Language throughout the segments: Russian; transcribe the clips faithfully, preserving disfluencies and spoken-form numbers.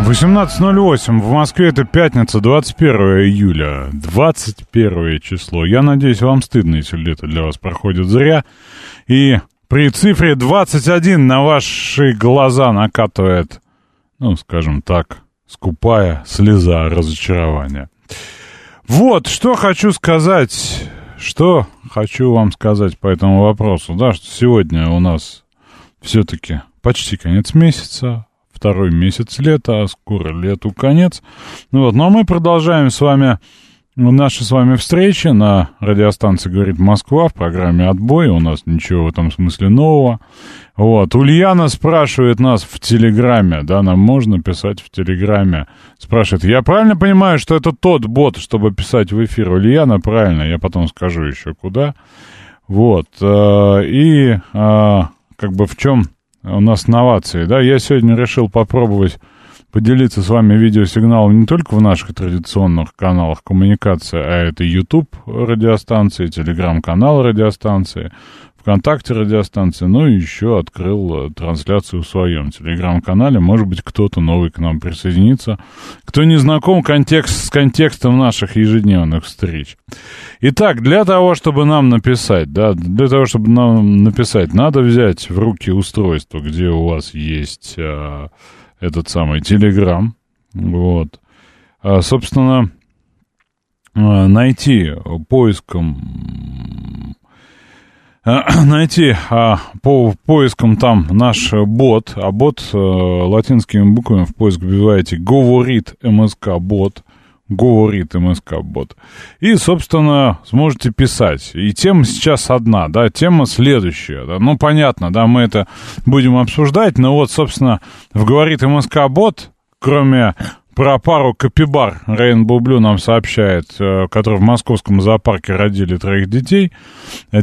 восемнадцать ноль восемь. В Москве это пятница, двадцать первое июля. двадцать первое число. Я надеюсь, вам стыдно, если лето для вас проходит зря. И при цифре двадцать один на ваши глаза накатывает, ну, скажем так, скупая слеза разочарования. Вот, что хочу сказать, что хочу вам сказать по этому вопросу. Да, что сегодня у нас все-таки почти конец месяца. Второй месяц лета, а скоро лету конец. Ну вот, но мы продолжаем с вами наши с вами встречи на радиостанции «Говорит Москва» в программе «Отбой». У нас ничего в этом смысле нового. Вот, Ульяна спрашивает нас в Телеграме, да, нам можно писать в Телеграме. Спрашивает, я правильно понимаю, что это тот бот, чтобы писать в эфир? Ульяна, правильно, я потом скажу еще куда. Вот, и как бы в чем... У нас новации, да, я сегодня решил попробовать поделиться с вами видеосигналом не только в наших традиционных каналах коммуникации, а это YouTube радиостанции, Telegram-канал радиостанции, ВКонтакте радиостанции, ну и еще открыл трансляцию в своем Telegram-канале, может быть, кто-то новый к нам присоединится, кто не знаком контекст, с контекстом наших ежедневных встреч. Итак, для того, чтобы нам написать, да, для того, чтобы нам написать, надо взять в руки устройство, где у вас есть а, этот самый Telegram, вот, а, собственно, а, найти поиском, а, найти а, по поиском там наш бот, а бот а, латинскими буквами в поиск вбиваете «Говорит МСК бот», «Говорит МСК бот», и, собственно, сможете писать. И тема сейчас одна, да, тема следующая, да, ну, понятно, да, мы это будем обсуждать, но вот, собственно, в «Говорит МСК бот», кроме про пару капибар, Rainbow Blue нам сообщает, которые в московском зоопарке родили троих детей,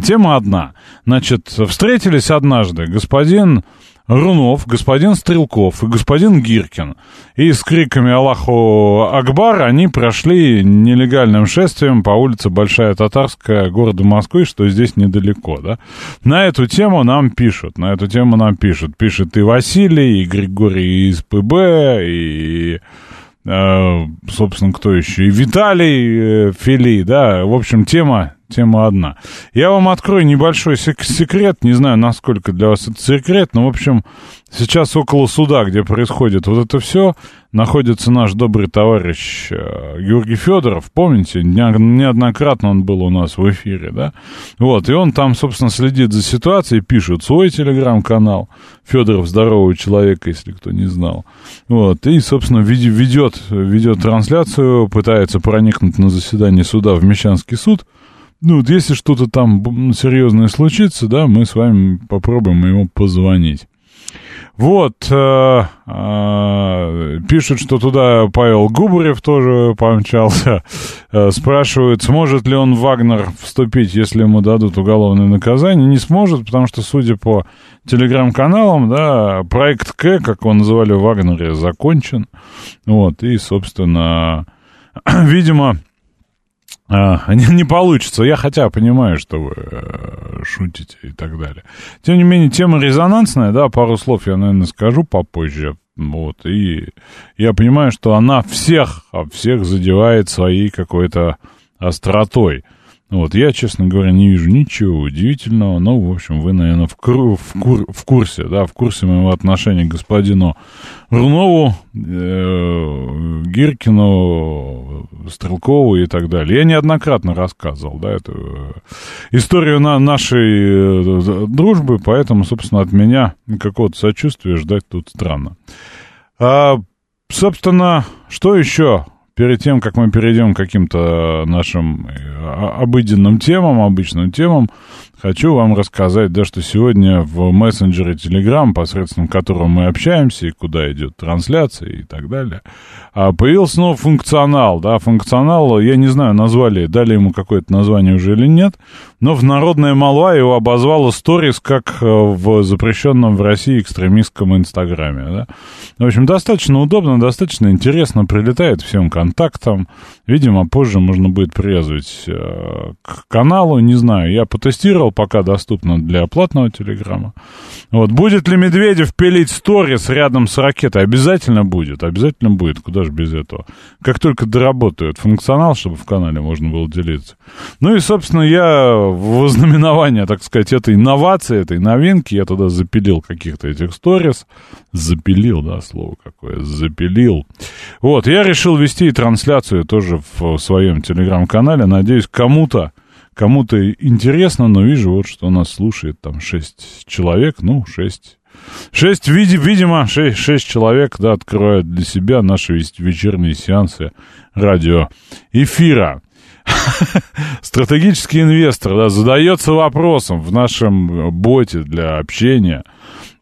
тема одна. Значит, встретились однажды господин Рунов, господин Стрелков и господин Гиркин. И с криками «Аллаху Акбар» они прошли нелегальным шествием по улице Большая Татарская города Москвы, что здесь недалеко, да. На эту тему нам пишут, на эту тему нам пишут. Пишет и Василий, и Григорий из ПБ, и... собственно, кто еще? И Виталий Фили, да, в общем, тема, тема одна. Я вам открою небольшой секрет, не знаю, насколько для вас это секрет, но, в общем, сейчас около суда, где происходит вот это все, находится наш добрый товарищ Юрий Федоров, помните, неоднократно он был у нас в эфире, да, вот, и он там, собственно, следит за ситуацией, пишет свой телеграм-канал, Федоров здорового человека, если кто не знал, вот, и, собственно, ведет, ведет трансляцию, пытается проникнуть на заседание суда в Мещанский суд. Ну, вот если что-то там серьезное случится, да, мы с вами попробуем ему позвонить. Вот, э, э, пишут, что туда Павел Губарев тоже помчался. Э, спрашивают, сможет ли он в Вагнер вступить, если ему дадут уголовное наказание. Не сможет, потому что, судя по телеграм-каналам, да, проект К, как его называли в Вагнере, закончен. Вот, и, собственно, видимо... А, не, не получится. Я хотя понимаю, что вы э, шутите и так далее. Тем не менее, тема резонансная, да, пару слов я, наверное, скажу попозже. Вот, и я понимаю, что она всех, всех задевает своей какой-то остротой. Вот, я, честно говоря, не вижу ничего удивительного, но, в общем, вы, наверное, в, кур, в, кур, в курсе, да, в курсе моего отношения к господину Рунову, э, Гиркину, Стрелкову и так далее. Я неоднократно рассказывал, да, эту историю на нашей дружбы, поэтому, собственно, от меня какого-то сочувствия ждать тут странно. А, собственно, что еще? Перед тем, как мы перейдем к каким-то нашим обыденным темам, обычным темам, Хочу вам рассказать, да, что сегодня в мессенджере Telegram, посредством которого мы общаемся и куда идет трансляция и так далее, появился новый функционал, да, функционал, я не знаю, назвали, дали ему какое-то название уже или нет, но народная молва его обозвала сторис как в запрещенном в России экстремистском Инстаграме, да. В общем, достаточно удобно, достаточно интересно, прилетает всем контактам, видимо, позже можно будет привязывать к каналу, не знаю, я потестировал, пока доступно для платного Телеграма. Вот, будет ли Медведев пилить сторис рядом с ракетой? Обязательно будет, обязательно будет, куда же без этого. Как только доработают функционал, чтобы в канале можно было делиться. Ну и, собственно, я в ознаменование, так сказать, этой инновации, этой новинки, я туда запилил каких-то этих сторис. Запилил, да, слово какое, запилил. Вот, я решил вести и трансляцию тоже в своем Телеграм-канале. Надеюсь, кому-то Кому-то интересно, но вижу, вот что нас слушает там шесть человек, ну, шесть. Шесть, видимо, шесть, шесть человек, да, откроют для себя наши вечерние сеансы радиоэфира. Стратегический инвестор, да, задается вопросом в нашем боте для общения.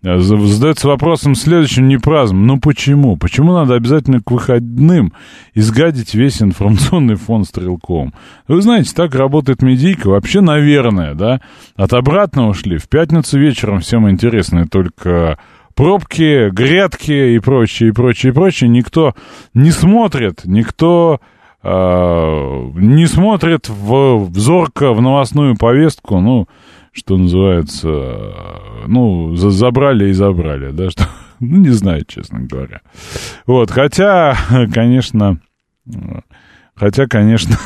Задается вопросом следующим непраздным. Ну почему? Почему надо обязательно к выходным изгадить весь информационный фон Стрелковым? Вы знаете, так работает медийка. Вообще, наверное, да? От обратного шли. В пятницу вечером всем интересны только пробки, грядки и прочее, и прочее, и прочее. Никто не смотрит, никто... э, не смотрит в, в зорко в новостную повестку, ну... что называется, ну, забрали и забрали, да, что, ну, не знаю, честно говоря. Вот, хотя, конечно, хотя, конечно,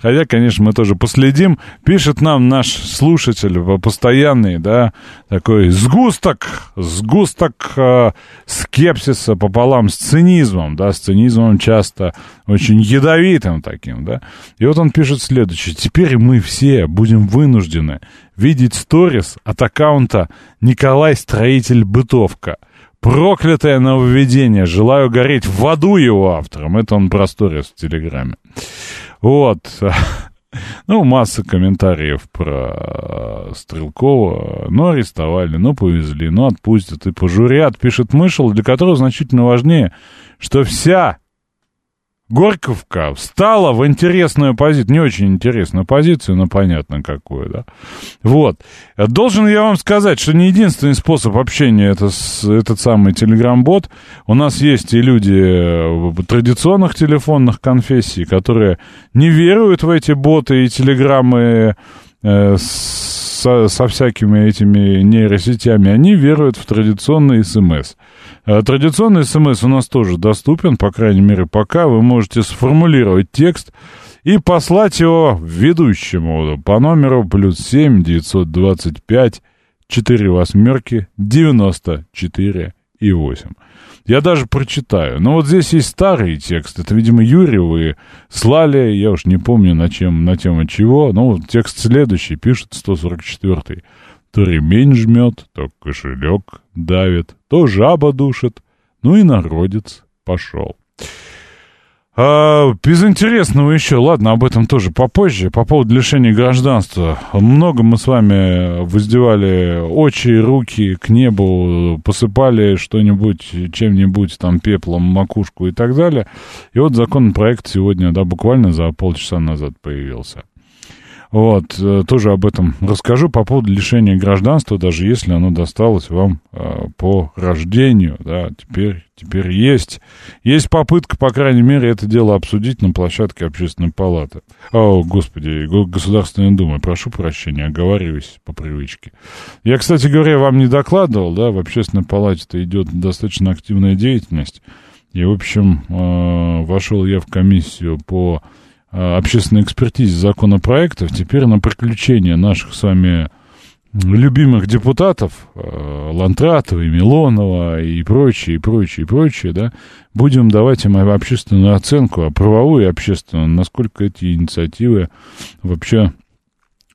хотя, конечно, мы тоже последим. Пишет нам наш слушатель постоянный, да, такой сгусток, сгусток э, скепсиса пополам с цинизмом, да, с цинизмом часто очень ядовитым таким, да. И вот он пишет следующее. Теперь мы все будем вынуждены видеть сторис от аккаунта Николай Строитель Бытовка. Проклятое нововведение. Желаю гореть в аду его авторам. Это он про сторис в Телеграме. Вот. Ну, масса комментариев про Стрелкова. Ну, арестовали, ну, повезли, ну, отпустят и пожурят, пишет Мышел, для которого значительно важнее, что вся Горьковка встала в интересную позицию, не очень интересную позицию, но понятно какую, да. Вот. Должен я вам сказать, что не единственный способ общения это с, этот самый Telegram-бот. У нас есть и люди традиционных телефонных конфессий, которые не веруют в эти боты и телеграммы э, со, со всякими этими нейросетями. Они веруют в традиционный СМС. Традиционный СМС у нас тоже доступен, по крайней мере, пока. Вы можете сформулировать текст и послать его ведущему по номеру плюс семь девятьсот двадцать пять четыре восьмерки девяносто четыре и восемь. Я даже прочитаю. Но вот здесь есть старый текст. Это, видимо, Юрий вы слали, я уж не помню, на, чем, на тему чего. Но вот текст следующий, пишет сто сорок четвёртый. То ремень жмет, то кошелек давит, то жаба душит, ну и народец пошел. А, без интересного еще, ладно, об этом тоже попозже. По поводу лишения гражданства. Много мы с вами воздевали очи, руки к небу, посыпали что-нибудь, чем-нибудь, там, пеплом, макушку и так далее. И вот законопроект сегодня, да, буквально за полчаса назад появился. Вот, тоже об этом расскажу по поводу лишения гражданства, даже если оно досталось вам э, по рождению, да, теперь, теперь есть, есть попытка, по крайней мере, это дело обсудить на площадке Общественной палаты, о, господи, Государственной Думы, прошу прощения, оговариваюсь по привычке. Я, кстати говоря, вам не докладывал, да, в Общественной палате-то идет достаточно активная деятельность, и, в общем, э, вошел я в комиссию по общественной экспертизе законопроектов. Теперь на приключения наших с вами любимых депутатов Лантратова и Милонова и прочее, и прочее, и прочее, да, будем давать им общественную оценку, правовую и общественную, насколько эти инициативы вообще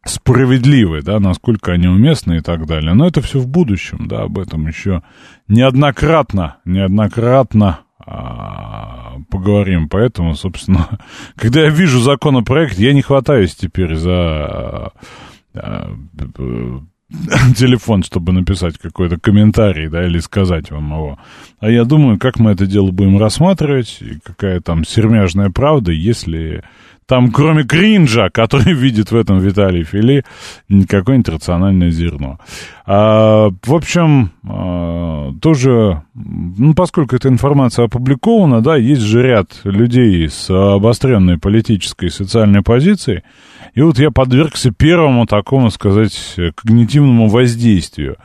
справедливы, да, насколько они уместны и так далее. Но это все в будущем, да, об этом еще неоднократно, неоднократно поговорим. Поэтому, собственно, когда я вижу законопроект, я не хватаюсь теперь за телефон, чтобы написать какой-то комментарий, да, или сказать вам его. А я думаю, как мы это дело будем рассматривать, и какая там сермяжная правда, если там, кроме кринжа, который видит в этом Виталий Фили, какое-нибудь рациональное зерно. А, в общем, а, тоже, ну, поскольку эта информация опубликована, да, есть же ряд людей с обостренной политической и социальной позицией, и вот я подвергся первому такому, сказать, когнитивному воздействию.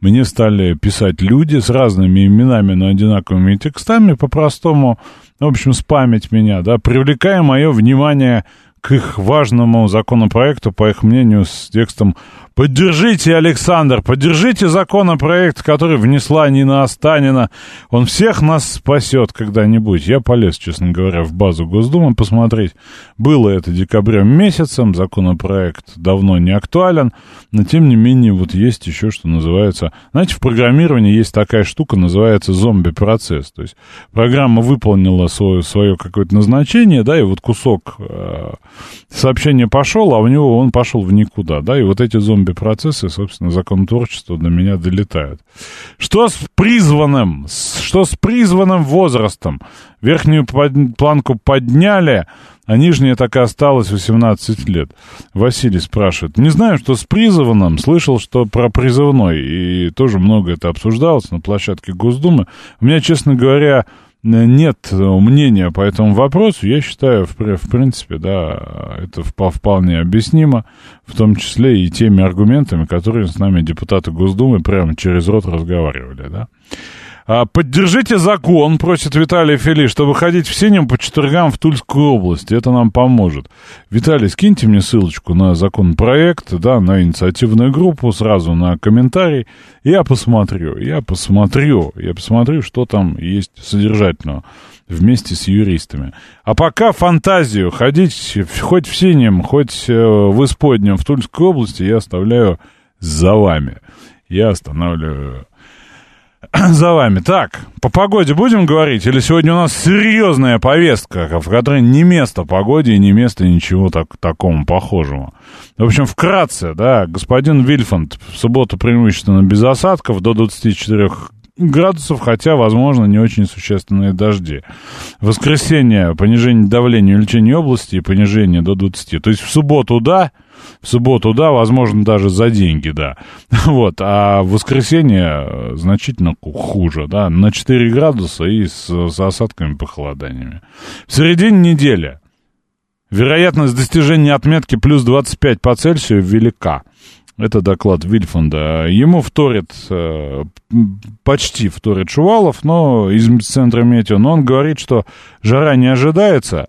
Мне стали писать люди с разными именами, но одинаковыми текстами, по-простому, в общем, спамить меня, да, привлекая мое внимание к их важному законопроекту, по их мнению, с текстом «Поддержите, Александр, поддержите законопроект, который внесла Нина Останина, он всех нас спасет когда-нибудь». Я полез, честно говоря, в базу Госдумы посмотреть. Было это декабрем месяцем, законопроект давно не актуален, но, тем не менее, вот есть еще, что называется... Знаете, в программировании есть такая штука, называется зомби-процесс. То есть программа выполнила свое, свое какое-то назначение, да, и вот кусок... сообщение пошел, а у него он пошел в никуда, да, и вот эти зомби-процессы, собственно, законотворчества до меня долетают. Что с призванным, что с призванным возрастом? Верхнюю под, планку подняли, а нижняя так и осталась восемнадцать лет. Василий спрашивает. Не знаю, что с призванным, слышал, что про призывной, и тоже много это обсуждалось на площадке Госдумы. У меня, честно говоря, нет мнения по этому вопросу. Я считаю, в, в принципе, да, это вполне объяснимо, в том числе и теми аргументами, которые с нами депутаты Госдумы прямо через рот разговаривали, да. Поддержите закон, просит Виталий Фили, чтобы ходить в синем по четвергам в Тульскую область. Это нам поможет. Виталий, скиньте мне ссылочку на законопроект, да, на инициативную группу, сразу на комментарий. Я посмотрю, я посмотрю, я посмотрю, что там есть содержательного вместе с юристами. А пока фантазию ходить хоть в синем, хоть в исподнем в Тульской области я оставляю за вами. Я останавливаю... за вами. Так, по погоде будем говорить? Или сегодня у нас серьезная повестка, в которой не место погоде и не место ничего так, такому похожему? В общем, вкратце, да, господин Вильфанд в субботу преимущественно без осадков, до двадцати четырёх градусов, хотя, возможно, не очень существенные дожди. В воскресенье понижение давления в лечении области и понижение до двадцати. То есть в субботу, да, в субботу, да, возможно, даже за деньги, да. Вот, а в воскресенье значительно хуже, да, на четыре градуса и с, с осадками, похолоданиями. В середине недели вероятность достижения отметки плюс двадцать пять по Цельсию велика. Это доклад Вильфанда. Ему вторит, почти вторит Шувалов, но из центра метео. Но он говорит, что жара не ожидается.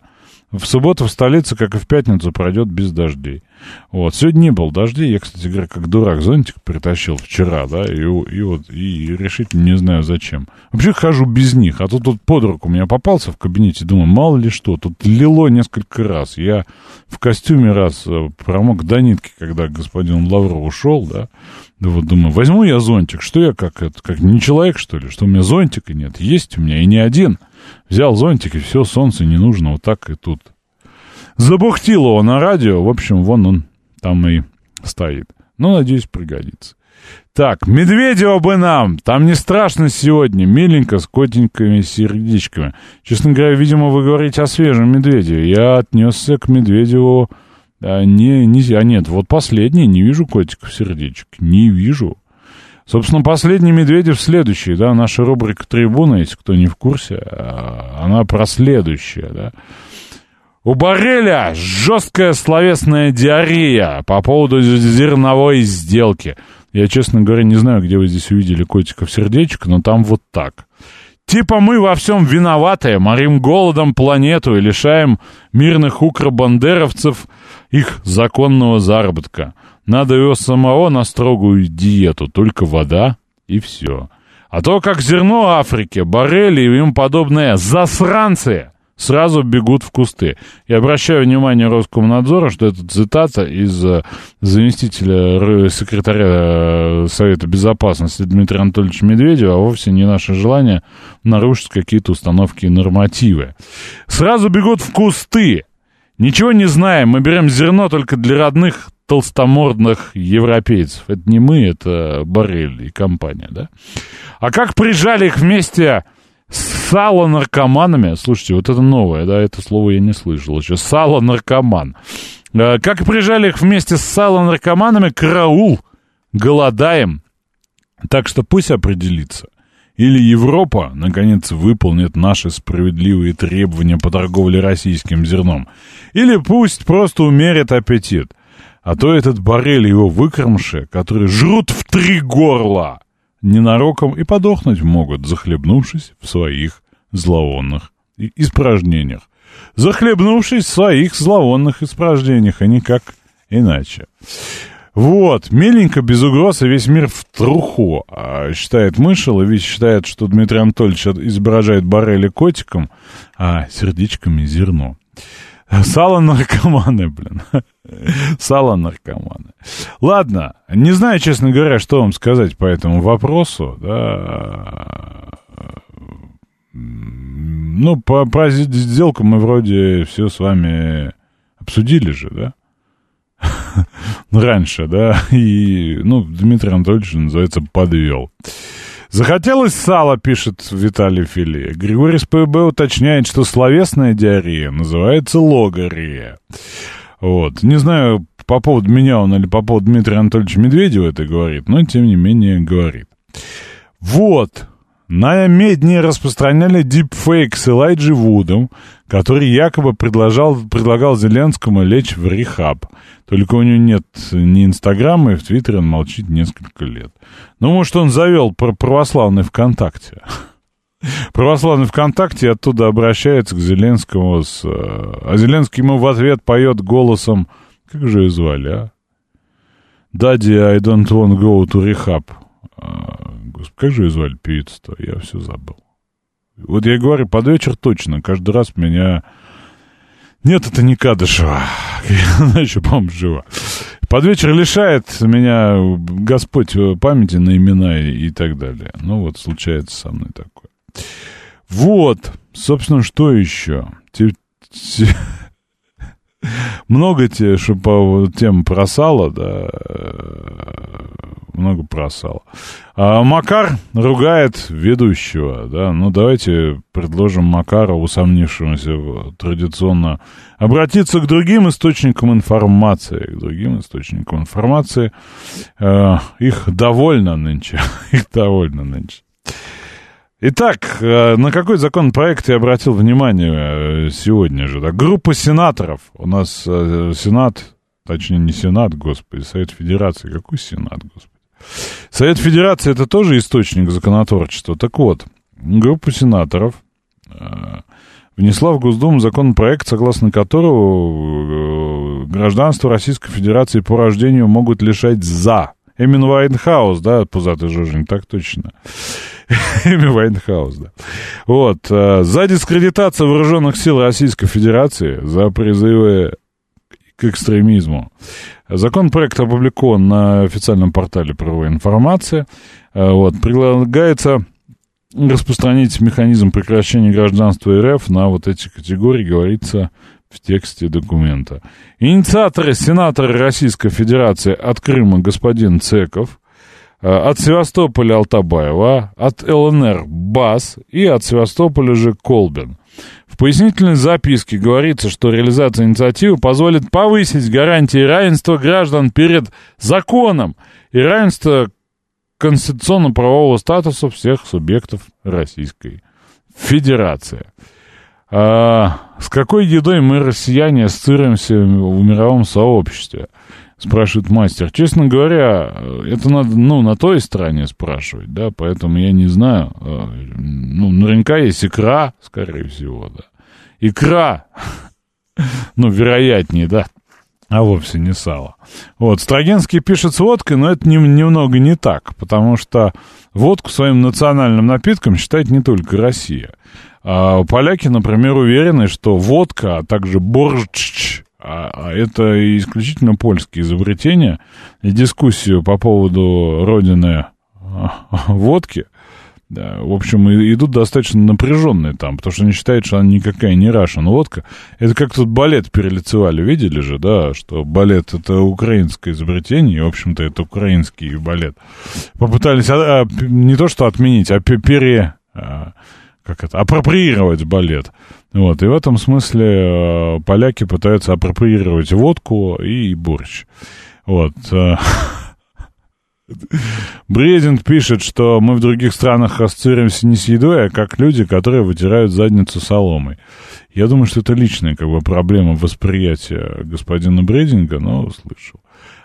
В субботу в столице, как и в пятницу, пройдет без дождей. Вот. Сегодня не было дождей. Я, кстати говоря, как дурак зонтик притащил вчера, да, и, и вот, и решительно не знаю зачем. Вообще хожу без них. А тут вот под руку у меня попался в кабинете, думаю, мало ли что. Тут лило несколько раз. Я в костюме раз промок до нитки, когда господин Лавров ушел, да. Да вот думаю, возьму я зонтик. Что я как, это, как не человек, что ли? Что у меня зонтика нет? Есть у меня и не один. Взял зонтик, и все, солнце не нужно, вот так и тут. Забухтило его на радио, в общем, вон он там и стоит. Ну, надеюсь, пригодится. Так, Медведева бы нам, там не страшно сегодня, миленько, с котенькими сердечками. Честно говоря, видимо, вы говорите о свежем Медведеве. Я отнесся к Медведеву, а, не, не, а нет, вот последний, не вижу котиков сердечек, не вижу. Собственно, последний Медведев следующий, да, наша рубрика «Трибуна», если кто не в курсе, она про следующее, да. У Борреля жесткая словесная диарея по поводу зерновой сделки. Я, честно говоря, не знаю, где вы здесь увидели котиков-сердечек, но там вот так. Типа мы во всем виноваты, морим голодом планету и лишаем мирных укробандеровцев их законного заработка. Надо его самого на строгую диету, только вода и все. А то, как зерно Африки, Боррель и им подобные засранцы сразу бегут в кусты. Я обращаю внимание Роскомнадзора, что это цитата из заместителя секретаря Совета Безопасности Дмитрия Анатольевича Медведева, а вовсе не наше желание нарушить какие-то установки и нормативы. Сразу бегут в кусты. Ничего не знаем, мы берем зерно только для родных толстомордных европейцев. Это не мы, это Боррель и компания, да? А как прижали их вместе с сало-наркоманами? Слушайте, вот это новое, да, это слово я не слышал еще. Сало-наркоман. Как прижали их вместе с сало-наркоманами? Караул, голодаем. Так что пусть определится. Или Европа, наконец, выполнит наши справедливые требования по торговле российским зерном. Или пусть просто умерит аппетит. А то этот Боррель и его выкормши, которые жрут в три горла, ненароком и подохнуть могут, захлебнувшись в своих зловонных испражнениях. Захлебнувшись в своих зловонных испражнениях, а никак иначе. Вот, миленько, без угроз, и весь мир в труху, считает Мышел, и ведь считает, что Дмитрий Анатольевич изображает Борреля котиком, а сердечками зерно. Сало-наркоманы, блин. Сало-наркоманы. Ладно, не знаю, честно говоря, что вам сказать по этому вопросу, да... Ну, по, по сделкам мы вроде все с вами обсудили же, да? Раньше, да, и, ну, Дмитрий Анатольевич, называется, подвел. Захотелось сало, пишет Виталий Фили. Григорий с ПБ уточняет, что словесная диарея называется логорея. Вот, не знаю, по поводу меня он или по поводу Дмитрия Анатольевича Медведева это говорит, но, тем не менее, говорит. Вот. На медне распространяли дипфейк с Элайджи Вудом, который якобы предлагал, предлагал Зеленскому лечь в рехаб. Только у него нет ни Инстаграма, и в Твиттере он молчит несколько лет. Ну, может, он завел православный ВКонтакте. Православный ВКонтакте оттуда обращается к Зеленскому. С... А Зеленский ему в ответ поет голосом... Как же ее звали, а? Daddy, I don't want to go to rehab. Господи, как же ее звали певицу-то? Я все забыл. Вот я говорю, под вечер точно. Каждый раз меня... Нет, это не Кадышева. Она еще, по-моему, жива. Под вечер лишает меня Господь памяти на имена и, и так далее. Ну вот, случается со мной такое. Вот. Собственно, что еще? Те... Те... Много те, тем про сало, да... Много просало. А Макар ругает ведущего, да. Ну, давайте предложим Макару, усомнившемуся традиционно, обратиться к другим источникам информации. К другим источникам информации. А, их довольно нынче. Их довольно нынче. Итак, на какой законопроект я обратил внимание сегодня же? Да? Группа сенаторов. У нас Сенат, точнее, не Сенат, господи, Совет Федерации. Какой Сенат, господи? Совет Федерации — это тоже источник законотворчества. Так вот, группа сенаторов э, внесла в Госдуму законопроект, согласно которого э, гражданство Российской Федерации по рождению могут лишать за. Эми Вайнхаус, да, пузатый Жужин, так точно. Эми Вайнхаус, да. Вот, э, за дискредитацию вооруженных сил Российской Федерации, за призывы к экстремизму. Законопроект опубликован на официальном портале правовой информации. Вот. Предлагается распространить механизм прекращения гражданства РФ на вот эти категории, говорится в тексте документа. Инициаторы — сенаторы Российской Федерации от Крыма господин Цеков, от Севастополя Алтабаева, от ЛНР Бас и от Севастополя же Колбин. В пояснительной записке говорится, что реализация инициативы позволит повысить гарантии равенства граждан перед законом и равенство конституционно-правового статуса всех субъектов Российской Федерации. А с какой едой мы, россияне, ассоциируемся в мировом сообществе? Спрашивает мастер. Честно говоря, это надо, ну, на той стороне спрашивать, да, поэтому я не знаю. Ну, наверняка есть икра, скорее всего, да. Икра, ну, вероятнее, да, а вовсе не сало. Вот, Строгинский пишет с водкой, но это не, немного не так, потому что водку своим национальным напитком считает не только Россия. Поляки, например, уверены, что водка, а также борщ, это исключительно польские изобретения. И дискуссию по поводу родины водки, да, в общем, идут достаточно напряженные там, потому что они считают, что она никакая не Russian водка. Это как тут балет перелицевали, видели же, да, что балет — это украинское изобретение, и, в общем-то, это украинский балет. Попытались а, а, не то что отменить, а пере... А, как это? Апроприировать балет. Вот. И в этом смысле а, поляки пытаются апроприировать водку и борщ. Вот. Брединг пишет, что мы в других странах ассоциируемся не с едой, а как люди, которые вытирают задницу соломой. Я думаю, что это личная как бы проблема восприятия господина Брединга, но услышал.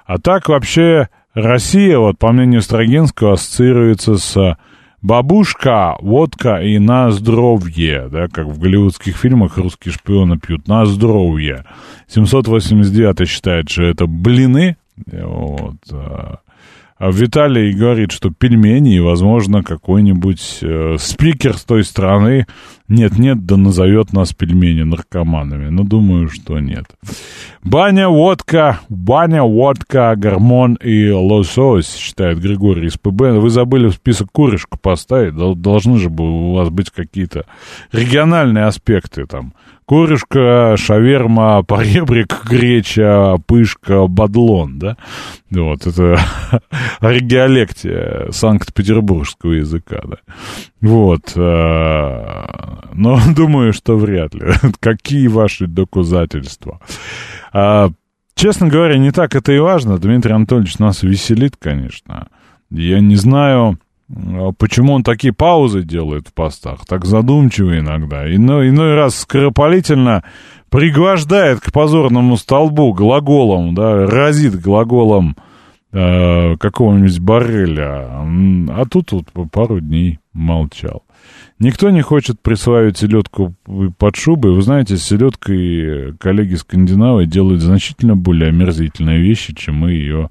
А так вообще Россия, вот по мнению Строгинского, ассоциируется с бабушка, водка и на здоровье, да, как в голливудских фильмах русские шпионы пьют, на здоровье. семьсот восемьдесят девятый считает, что это блины, вот. Виталий говорит, что пельмени и, возможно, какой-нибудь э, спикер с той страны нет-нет, да назовет нас пельмени наркоманами. Но думаю, что нет. Баня, водка, баня, водка, гормон и лосось, считает Григорий из ПБ. Вы забыли в список курочку поставить. Должны же у вас быть какие-то региональные аспекты там. Корюшка, шаверма, поребрик, греча, пышка, бадлон, да? Вот, это о диалекте санкт-петербургского языка, да. Вот. Но думаю, что вряд ли. Какие ваши доказательства? Честно говоря, не так это и важно. Дмитрий Анатольевич нас веселит, конечно. Я не знаю... Почему он такие паузы делает в постах, так задумчиво иногда, иной, иной раз скоропалительно пригвождает к позорному столбу глаголом, да, разит глаголом э, какого-нибудь Борреля, а тут вот пару дней молчал. Никто не хочет присваивать селедку под шубой. Вы знаете, с селедкой коллеги-скандинавы делают значительно более омерзительные вещи, чем мы ее...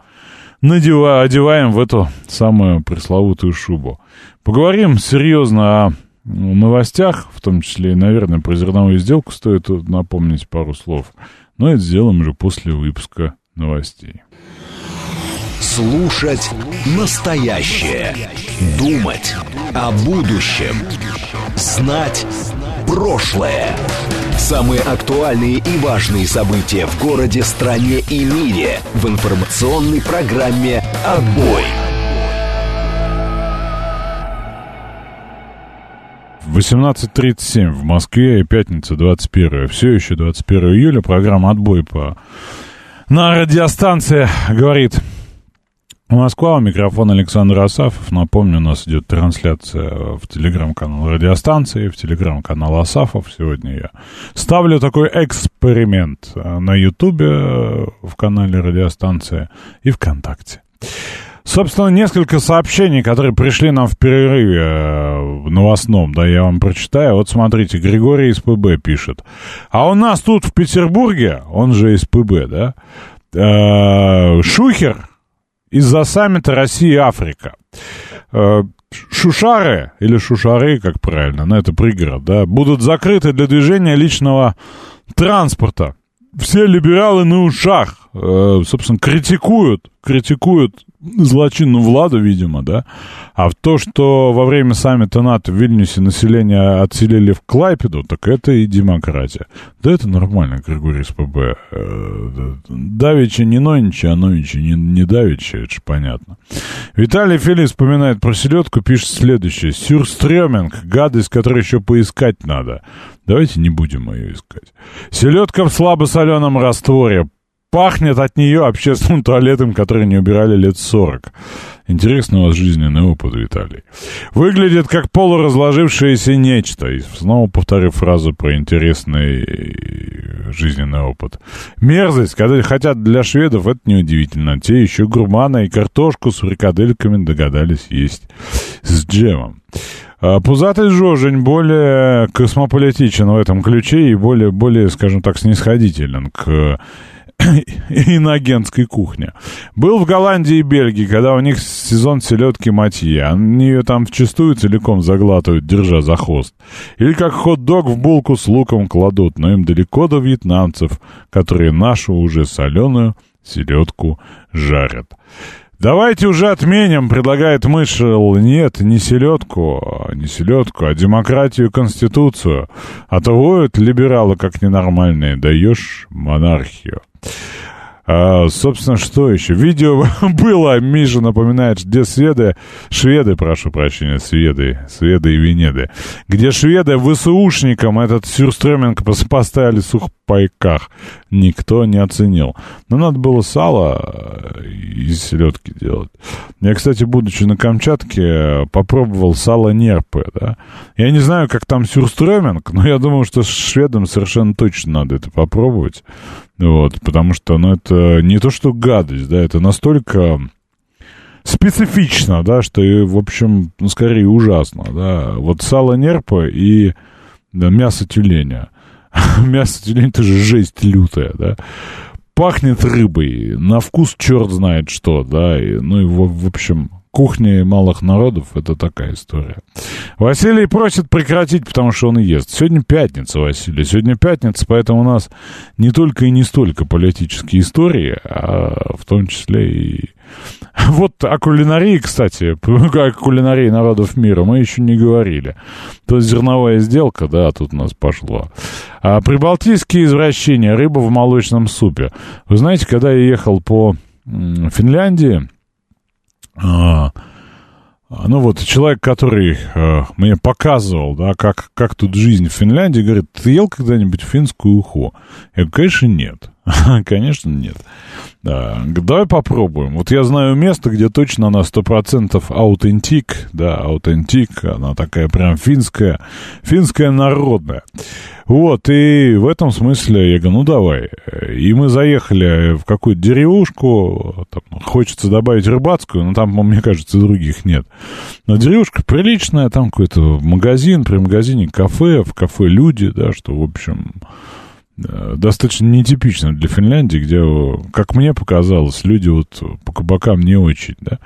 Надева, одеваем в эту самую пресловутую шубу. Поговорим серьезно о новостях, в том числе и, наверное, про зерновую сделку стоит напомнить пару слов. Но это сделаем уже после выпуска новостей. Слушать настоящее. Думать о будущем. Знать прошлое. Самые актуальные и важные события в городе, стране и мире в информационной программе «Отбой». восемнадцать тридцать семь в Москве и пятница двадцать первое. Все еще двадцать первого июля. Программа «Отбой» по... на радиостанции «Говорит Москва». У микрофона Александр Асафов. Напомню, у нас идет трансляция в телеграм-канал радиостанции, в телеграм-канал Асафов. Сегодня я ставлю такой эксперимент на Ютубе, в канале радиостанции и ВКонтакте. Собственно, несколько сообщений, которые пришли нам в перерыве новостном, да, я вам прочитаю. Вот смотрите, Григорий из ПБ пишет. А у нас тут в Петербурге, он же из ПБ, да, э, Шухер из-за саммита Россия-Африка. Шушары, или шушары, как правильно, на это пригород, да, будут закрыты для движения личного транспорта. Все либералы на ушах, э, собственно, критикуют, критикуют злочинную владу, видимо, да. А в то, что во время саммита НАТО в Вильнюсе население отселили в Клайпеду, так это и демократия. Да это нормально, Григорий СПБ. Давичи не нойничи, а нойничи не, не давичи, это же понятно. Виталий Филипп вспоминает про селедку, пишет следующее. Сюрстрёминг, гадость, которую еще поискать надо. Давайте не будем ее искать. Селедка в слабосоленом растворе. Пахнет от нее общественным туалетом, который не убирали лет сорок. Интересный у вас жизненный опыт, Виталий. Выглядит как полуразложившееся нечто. И снова повторю фразу про интересный жизненный опыт. Мерзость, когда хотят для шведов, это неудивительно. Те еще гурманы и картошку с фрикадельками догадались есть с джемом. Пузатый Жожень более космополитичен в этом ключе и более, более, скажем так, снисходителен к иноагентской кухне. Был в Голландии и Бельгии, когда у них сезон селедки матье. Они ее там вчистую целиком заглатывают, держа за хвост. Или как хот-дог в булку с луком кладут, но им далеко до вьетнамцев, которые нашу уже соленую селедку жарят. «Давайте уже отменим», — предлагает Мышел. «Нет, не селедку, не селедку, а демократию и конституцию. А то воют либералы как ненормальные. Даешь монархию». А, собственно, что еще? Видео было, Миша напоминает, где сведы, шведы, прошу прощения, сведы, сведы и венеды, где шведы ВСУшникам этот сюрстреминг поставили в сухпайках. Никто не оценил. Но надо было сало из селедки делать. Я, кстати, будучи на Камчатке, попробовал сало нерпы, да. Я не знаю, как там сюрстреминг, но я думаю, что шведам совершенно точно надо это попробовать. Вот, потому что, ну, это не то, что гадость, да, это настолько специфично, да, что, и, в общем, ну, скорее ужасно, да. Вот сало нерпа и да, мясо тюленя. Мясо тюленя — это же жесть лютая, да. Пахнет рыбой, на вкус черт знает что, да, и, ну, и, в, в общем... Кухня малых народов — это такая история. Василий просит прекратить, потому что он и ест. Сегодня пятница, Василий. Сегодня пятница, поэтому у нас не только и не столько политические истории, а в том числе и... Вот о кулинарии, кстати, о кулинарии народов мира мы еще не говорили. То есть зерновая сделка, да, тут у нас пошло. А прибалтийские извращения, рыба в молочном супе. Вы знаете, когда я ехал по Финляндии... А, ну вот, человек, который а, мне показывал, да, как, как тут жизнь в Финляндии, говорит: ты ел когда-нибудь финскую уху? Я говорю: конечно, нет. Конечно, нет. Да, давай попробуем. Вот я знаю место, где точно она сто процентов аутентик. Да, аутентик. Она такая прям финская. Финская народная. Вот, и в этом смысле я говорю: ну, давай. И мы заехали в какую-то деревушку. Там, хочется добавить рыбацкую, но там, мне кажется, других нет. Но деревушка приличная. Там какой-то магазин. При магазине кафе. В кафе люди, да, что, в общем... Достаточно нетипично для Финляндии, где, как мне показалось, люди вот по кабакам не очень, да.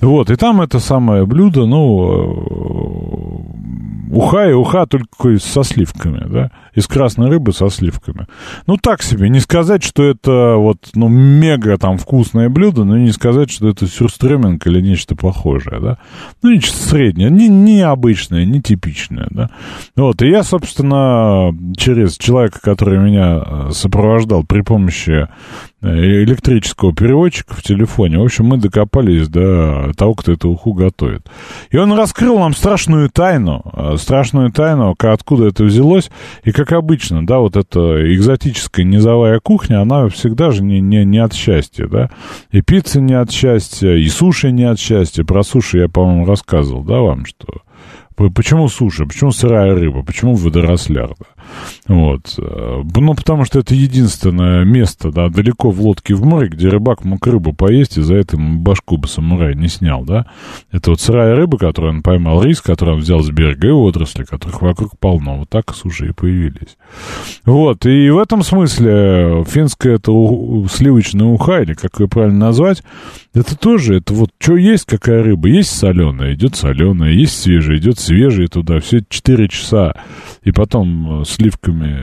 Вот, и там это самое блюдо, ну, уха и уха, только со сливками, да, из красной рыбы со сливками. Ну, так себе, не сказать, что это вот, ну, мега там вкусное блюдо, но не сказать, что это сюрстреминг или нечто похожее, да. Ну, нечто среднее, не, необычное, нетипичное, да. Вот, и я, собственно, через человека, который меня меня сопровождал при помощи электрического переводчика в телефоне. В общем, мы докопались до того, кто эту уху готовит. И он раскрыл нам страшную тайну, страшную тайну, откуда это взялось. И, как обычно, да, вот эта экзотическая низовая кухня, она всегда же не, не, не от счастья, да. И пицца не от счастья, и суши не от счастья. Про суши я, по-моему, рассказывал, да, вам, что... Почему суши? Почему сырая рыба? Почему водоросляр? Вот. Ну, потому что это единственное место, да, далеко в лодке в море, где рыбак мог рыбу поесть, и за это ему башку бы самурай не снял, да. Это вот сырая рыба, которую он поймал, рис, который он взял с берега, и отрасли, которых вокруг полно. Вот так суши и появились. Вот. И в этом смысле финская это у... сливочная уха, или как ее правильно назвать, это тоже, это вот что есть, какая рыба. Есть соленая, идет соленая, есть свежая, идет свежие туда, все четыре часа, и потом сливками,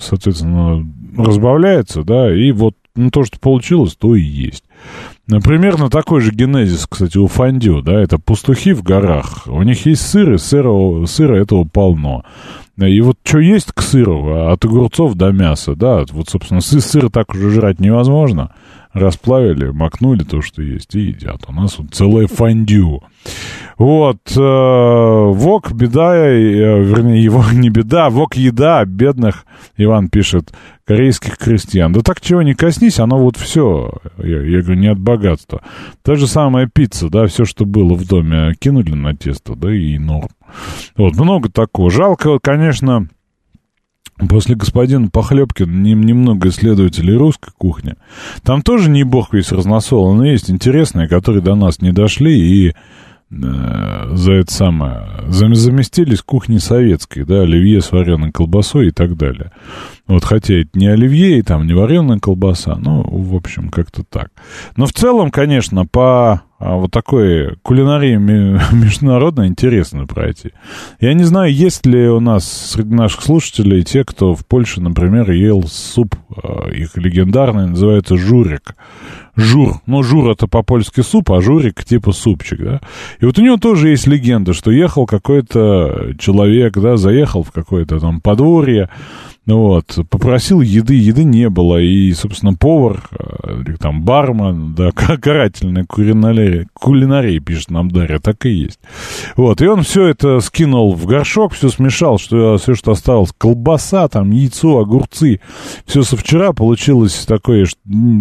соответственно, разбавляется, да, и вот, ну, то, что получилось, то и есть. Примерно такой же генезис, кстати, у фондю, да, это пастухи в горах, у них есть сыр, и сыра, сыра этого полно. И вот что есть к сыру, от огурцов до мяса, да, вот, собственно, сыр так уже жрать невозможно, расплавили, макнули то, что есть, и едят. У нас вот целое фондю. Вот. Вок, беда, вернее, его не беда, вок, еда бедных, Иван пишет, корейских крестьян. Да так чего не коснись, оно вот все, я, я говорю, не от богатства. Та же самая пицца, да, все, что было в доме, кинули на тесто, да, и норм. Вот, много такого. Жалко, конечно... После господина Похлебкина немного исследователей русской кухни. Там тоже не бог весь разносол, но есть интересные, которые до нас не дошли, и э, за это самое заместились кухни советской, да, оливье с вареной колбасой и так далее. Вот, хотя это не оливье и там не вареная колбаса, ну, в общем, как-то так. Но в целом, конечно, по вот такой кулинарии международной интересно пройти. Я не знаю, есть ли у нас среди наших слушателей те, кто в Польше, например, ел суп, их легендарный, называется журик. Жур. Ну, жур — это по-польски суп, а журик — типа супчик, да. И вот у него тоже есть легенда, что ехал какой-то человек, да, заехал в какое-то там подворье, вот, попросил еды, еды не было, и, собственно, повар, или там бармен, да, карательная кулинария, кулинария, пишет нам Дарья, так и есть. Вот, и он все это скинул в горшок, все смешал, что, все, что осталось, колбаса, там, яйцо, огурцы, все со вчера получилось такое,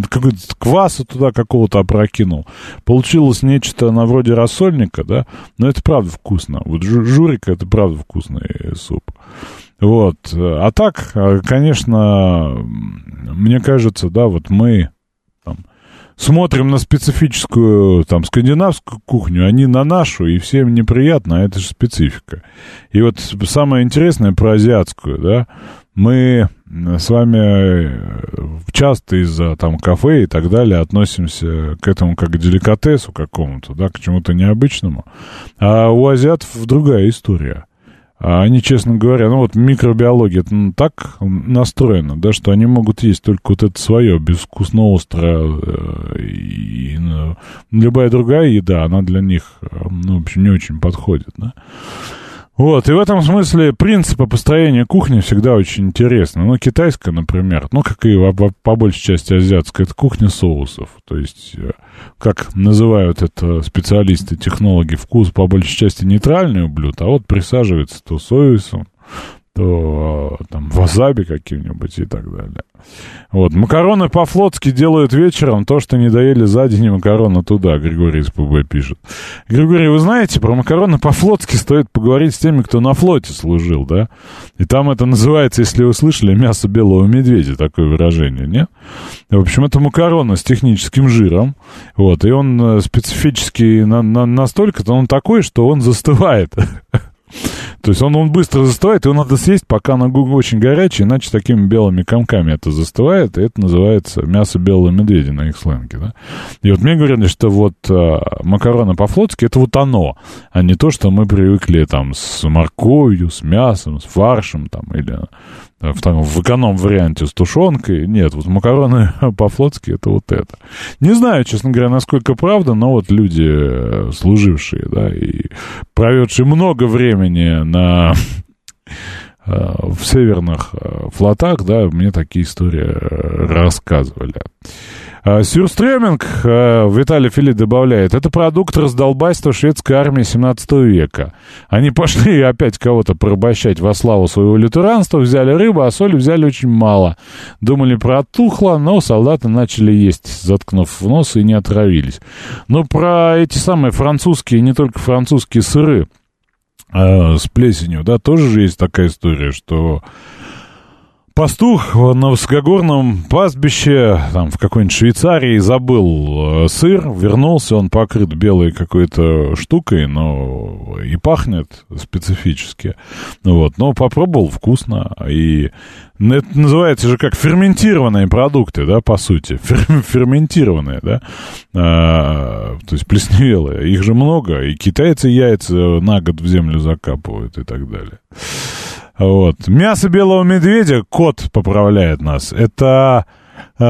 какой-то квас туда какого-то опрокинул. Получилось нечто на вроде рассольника, да, но это правда вкусно. Вот журик — это правда вкусный суп. Вот. А так, конечно, мне кажется, да, вот мы там смотрим на специфическую там скандинавскую кухню, а не на нашу, и всем неприятно, а это же специфика. И вот самое интересное про азиатскую, да, мы с вами часто из-за там кафе и так далее относимся к этому как к деликатесу какому-то, да, к чему-то необычному. А у азиатов другая история. Они, честно говоря, ну вот микробиология так настроена, да, что они могут есть только вот это свое, безвкусно-острое, и любая другая еда, она для них, ну, в общем, не очень подходит, да. Вот, и в этом смысле принципы построения кухни всегда очень интересны. Ну, китайская, например, ну, как и по большей части азиатская, это кухня соусов. То есть, как называют это специалисты, технологи, вкус по большей части нейтральный у блюд, а вот присаживается то соусом, то там васаби каким-нибудь и так далее. Вот, макароны по-флотски делают вечером, то, что не доели за день, макароны туда, Григорий из ПБ пишет. Григорий, вы знаете, про макароны по-флотски стоит поговорить с теми, кто на флоте служил, да? И там это называется, если вы слышали, мясо белого медведя, такое выражение, нет? В общем, это макароны с техническим жиром, вот, и он специфический на- на- настолько-то он такой, что он застывает. То есть он, он быстро застывает, его надо съесть, пока оно очень горячее, иначе такими белыми комками это застывает, и это называется мясо белого медведя на их сленге, да? И вот мне говорили, что вот а, макароны по-флотски — это вот оно, а не то, что мы привыкли там с морковью, с мясом, с фаршем там, или там, в, там, в эконом-варианте с тушенкой. Нет, вот макароны по-флотски — это вот это. Не знаю, честно говоря, насколько правда, но вот люди, служившие, да, и проведшие много времени на На, в северных флотах, да, мне такие истории рассказывали. Сюрстреминг, Виталий Фили добавляет, это продукт раздолбайства шведской армии семнадцатого века. Они пошли опять кого-то порабощать во славу своего лютеранства, взяли рыбу, а соли взяли очень мало. Думали, протухло, но солдаты начали есть, заткнув в нос, и не отравились. Но про эти самые французские, не только французские сыры, с плесенью, да, тоже же есть такая история, что пастух на высокогорном пастбище, там, в какой-нибудь Швейцарии забыл сыр, вернулся, он покрыт белой какой-то штукой, но и пахнет специфически, вот, но попробовал вкусно, и это называется же как ферментированные продукты, да, по сути, Фер- ферментированные, да, а, то есть плесневелые, их же много, и китайцы яйца на год в землю закапывают и так далее. Вот. Мясо белого медведя, кот поправляет нас, это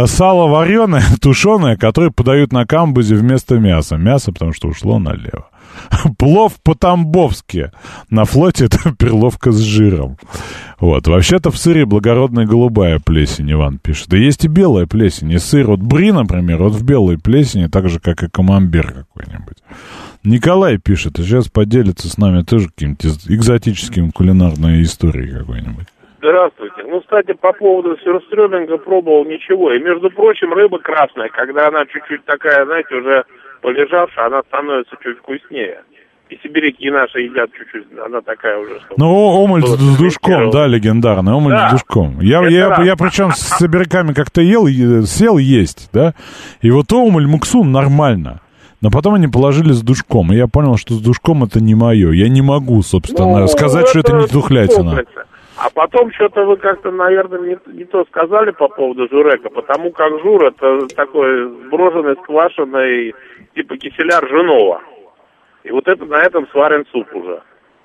сало вареное, тушеное, которое подают на камбузе вместо мяса. Мясо, потому что ушло налево. Плов по-тамбовски. На флоте это перловка с жиром. Вот. Вообще-то в сыре благородная голубая плесень, Иван пишет. Да есть и белая плесень. И сыр, вот бри, например, вот в белой плесени, так же, как и камамбер какой-нибудь. Николай пишет, и сейчас поделится с нами тоже каким-то экзотическим кулинарной историей какой-нибудь. Здравствуйте. Ну, кстати, по поводу сюрстрёминга пробовал ничего. И, между прочим, рыба красная, когда она чуть-чуть такая, знаете, уже полежавшая, она становится чуть вкуснее. И сибиряки наши едят чуть-чуть, она такая уже... Ну, омуль с душком, да, легендарный, омуль да. с душком. Я, я, я причем с сибиряками как-то ел, сел есть, да, и вот омуль муксун нормально. Но потом они положили с душком, и я понял, что с душком это не мое. Я не могу, собственно, ну, сказать, это что это не тухлятина. А потом что-то вы как-то, наверное, не, не то сказали по поводу журека, потому как жур это такой сброшенный, сквашенный, типа киселя ржаного. И вот это на этом сварен суп уже.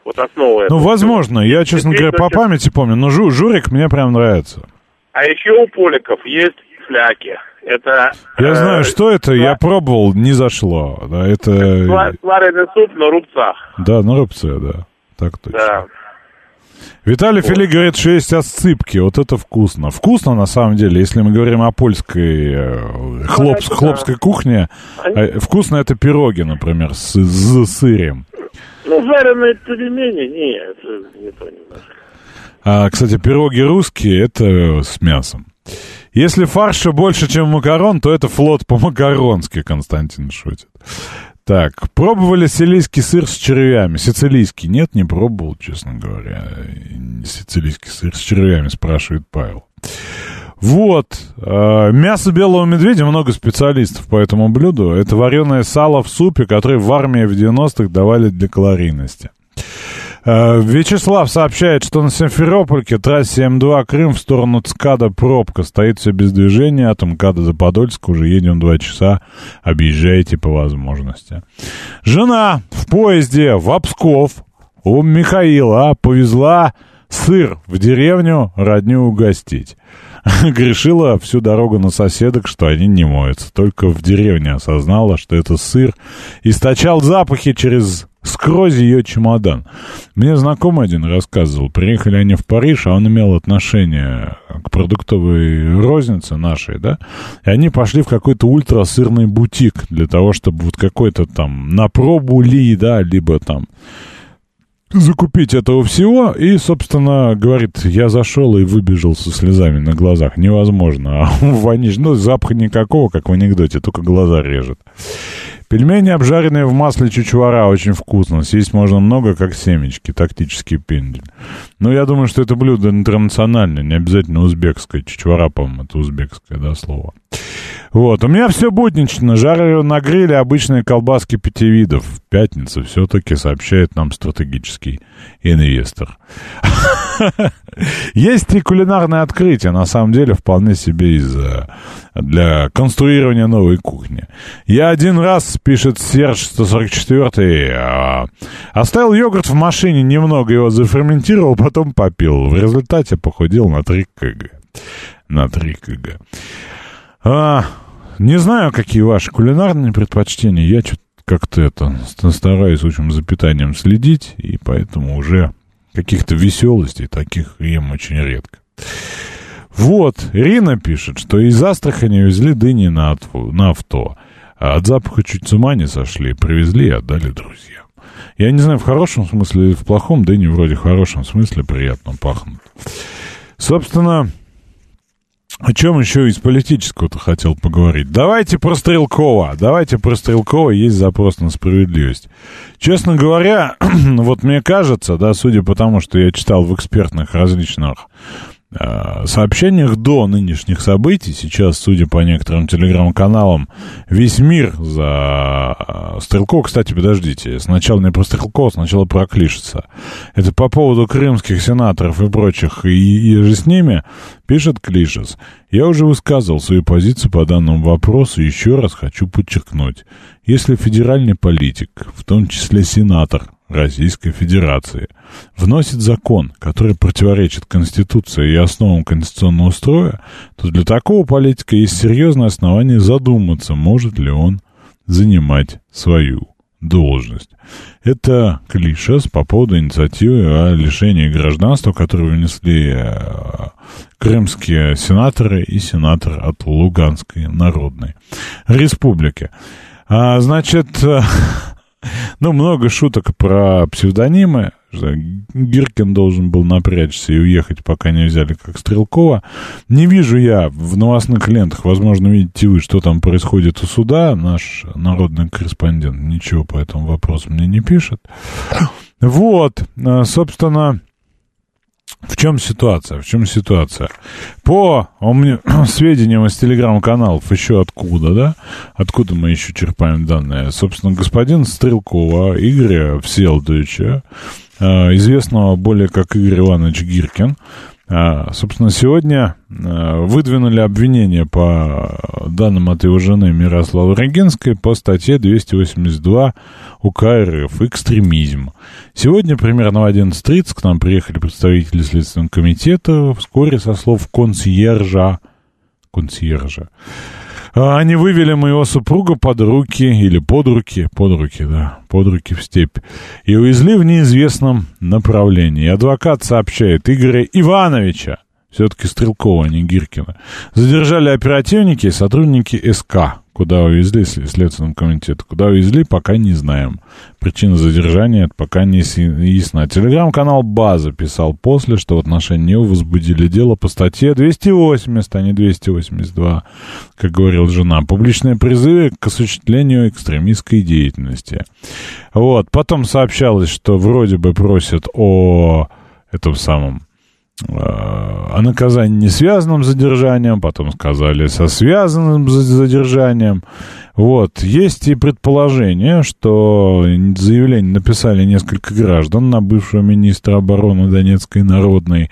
Вот основа этого. Ну, возможно. Я, честно говоря, по памяти помню, но жу, журик мне прям нравится. А еще у поляков есть фляки. Это, я знаю, э, что это, я пробовал, не зашло. Да, это... Сваренный суп на рубцах. Да, на рубце, да. Так точно. Да. Виталий Фили говорит, что есть осыпки. Вот это вкусно. Вкусно, на самом деле, если мы говорим о польской хлоп, хлопской кухне. Вкусно это пироги, например, с, с сыром. Ну, жареные пельмени, нет, не то немножко. А, кстати, пироги русские, это с мясом. Если фарша больше, чем макарон, то это флот по-макаронски, Константин шутит. Так, пробовали сицилийский сыр с червями? Сицилийский? Нет, не пробовал, честно говоря. Сицилийский сыр с червями, спрашивает Павел. Вот. Мясо белого медведя, много специалистов по этому блюду. Это вареное сало в супе, которое в армии в девяностых давали для калорийности. Вячеслав сообщает, что на Симферопольке трассе М два Крым в сторону ЦКАДа пробка. Стоит все без движения, от МКАДа до Подольска уже едем два часа. Объезжайте по возможности. Жена в поезде в Псков у Михаила повезла сыр в деревню родню угостить. Грешила всю дорогу на соседок, что они не моются. Только в деревне осознала, что это сыр источал запахи через... сквозь ее чемодан. Мне знакомый один рассказывал, приехали они в Париж, а он имел отношение к продуктовой рознице нашей, да, и они пошли в какой-то ультрасырный бутик для того, чтобы вот какой-то там на пробу ли, да, либо там закупить этого всего, и, собственно, говорит, я зашел и выбежал со слезами на глазах. Невозможно. А вонишь, ну, запаха никакого, как в анекдоте, только глаза режет. Пельмени, обжаренные в масле чучуара, очень вкусно. Съесть можно много, как семечки, тактический пендель. Но я думаю, что это блюдо интернациональное, не обязательно узбекское. Чучуара, по-моему, это узбекское, да, слово. Вот, у меня все буднично. Жарю на гриле обычные колбаски пяти видов. В пятницу все-таки сообщает нам стратегический инвестор. Есть три кулинарные открытия, на самом деле, вполне себе из-за для конструирования новой кухни. Я один раз, пишет Серж сто сорок четыре, оставил йогурт в машине, немного его заферментировал, потом попил. В результате похудел на три килограмма. На три килограмма. А, не знаю, какие ваши кулинарные предпочтения. Я что-то как-то это стараюсь, в общем, за питанием следить, и поэтому уже каких-то веселостей таких ем очень редко. Вот, Ирина пишет, что из Астрахани везли дыни на авто. А от запаха чуть с ума не сошли, привезли и отдали друзьям. Я не знаю, в хорошем смысле или в плохом, дыни вроде в хорошем смысле приятно пахнут. Собственно... О чем еще из политического-то хотел поговорить? Давайте про Стрелкова. Давайте про Стрелкова, есть запрос на справедливость. Честно говоря, вот мне кажется, да, судя по тому, что я читал в экспертных различных э, сообщениях до нынешних событий, сейчас, судя по некоторым телеграм-каналам, весь мир за Стрелкова. Кстати, подождите, сначала не про Стрелкова, сначала про Клишеса. Это по поводу крымских сенаторов и прочих, и, и же с ними... Пишет Клишес. Я уже высказывал свою позицию по данному вопросу и еще раз хочу подчеркнуть. Если федеральный политик, в том числе сенатор Российской Федерации, вносит закон, который противоречит Конституции и основам конституционного строя, то для такого политика есть серьезное основание задуматься, может ли он занимать свою должность. Это Клишес по поводу инициативы о лишении гражданства, которую внесли крымские сенаторы и сенатор от Луганской Народной Республики. А, значит, ну, много шуток про псевдонимы. Гиркин должен был напрячься и уехать, пока не взяли как Стрелкова. Не вижу я в новостных лентах, возможно, видите вы, что там происходит у суда. Наш народный корреспондент ничего по этому вопросу мне не пишет. Вот, собственно, В чем ситуация? В чем ситуация? По сведениям из телеграм-каналов, еще откуда, да? Откуда мы еще черпаем данные? Собственно, господин Стрелкова Игоря Всеволодовича, известного более как Игорь Иванович Гиркин, собственно, сегодня выдвинули обвинение по данным от его жены Мирославы Регинской по статье двести восемьдесят два УК РФ «Экстремизм». Сегодня примерно в одиннадцать тридцать к нам приехали представители Следственного комитета, вскоре со слов консьержа. Консьержа. Они вывели моего супруга под руки, или под руки, под руки, да, под руки в степь, и увезли в неизвестном направлении. Адвокат сообщает, Игоря Ивановича, все-таки Стрелкова, а не Гиркина, задержали оперативники и сотрудники СК, куда увезли, Следственного комитета, куда увезли, пока не знаем. Причина задержания пока не ясна. Телеграм-канал «База» писал после, что в отношении него возбудили дело по статье двести восемьдесят, а не двести восемьдесят два, как говорила жена. Публичные призывы к осуществлению экстремистской деятельности. Вот. Потом сообщалось, что вроде бы просят о этом самом, о наказании не связанным с задержанием, потом сказали со связанным с задержанием. Вот. Есть и предположение, что заявление написали несколько граждан на бывшего министра обороны Донецкой Народной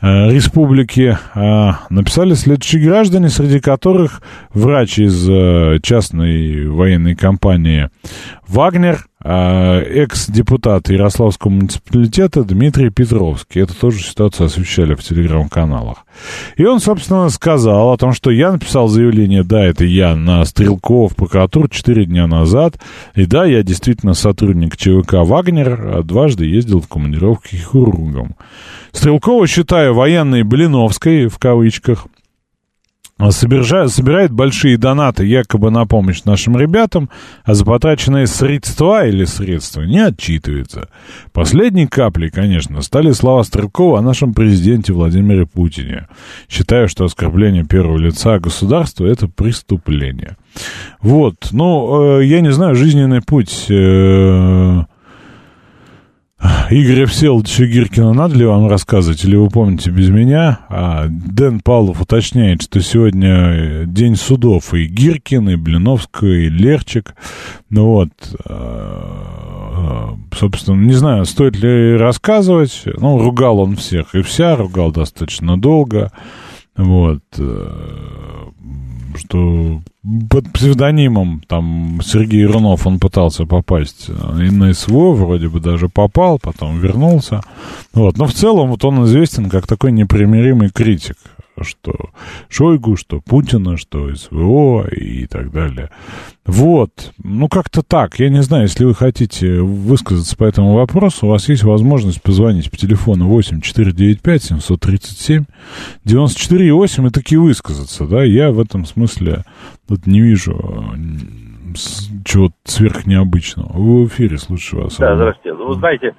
Республики. Написали следующие граждане, среди которых врач из частной военной компании «Вагнер», экс-депутат Ярославского муниципалитета Дмитрий Петровский. Это тоже ситуацию освещали в телеграм-каналах. И он, собственно, сказал о том, что я написал заявление, да, это я, на Стрелков, прокуратуру четыре дня назад, и да, я действительно сотрудник ЧВК «Вагнер», дважды ездил в командировке хирургом. Стрелкова, считаю военной Блиновской, в кавычках, собирает большие донаты якобы на помощь нашим ребятам, а за потраченные средства или средства не отчитывается. Последней каплей, конечно, стали слова Стрелкова о нашем президенте Владимире Путине. Считаю, что оскорбление первого лица государства — это преступление. Вот, ну, э, я не знаю, жизненный путь... Э, Игоря Всеволодовича Гиркина надо ли вам рассказывать, или вы помните без меня? А Дэн Павлов уточняет, что сегодня день судов и Гиркин, и Блиновский, и Лерчик. Ну вот, собственно, не знаю, стоит ли рассказывать. Ну, ругал он всех и вся, ругал достаточно долго. Вот, что под псевдонимом там Сергей Рунов он пытался попасть и на СВО, вроде бы даже попал, потом вернулся. Вот. Но в целом вот он известен как такой непримиримый критик, что Шойгу, что Путина, что СВО и так далее. Вот. Ну, как-то так. Я не знаю, если вы хотите высказаться по этому вопросу, у вас есть возможность позвонить по телефону восемь четыре девять пять семь три семь девять четыре восемь и таки высказаться, да. Я в этом смысле тут не вижу чего-то сверхнеобычного. Вы в эфире, слушаю вас. Да, здравствуйте. Вы знаете...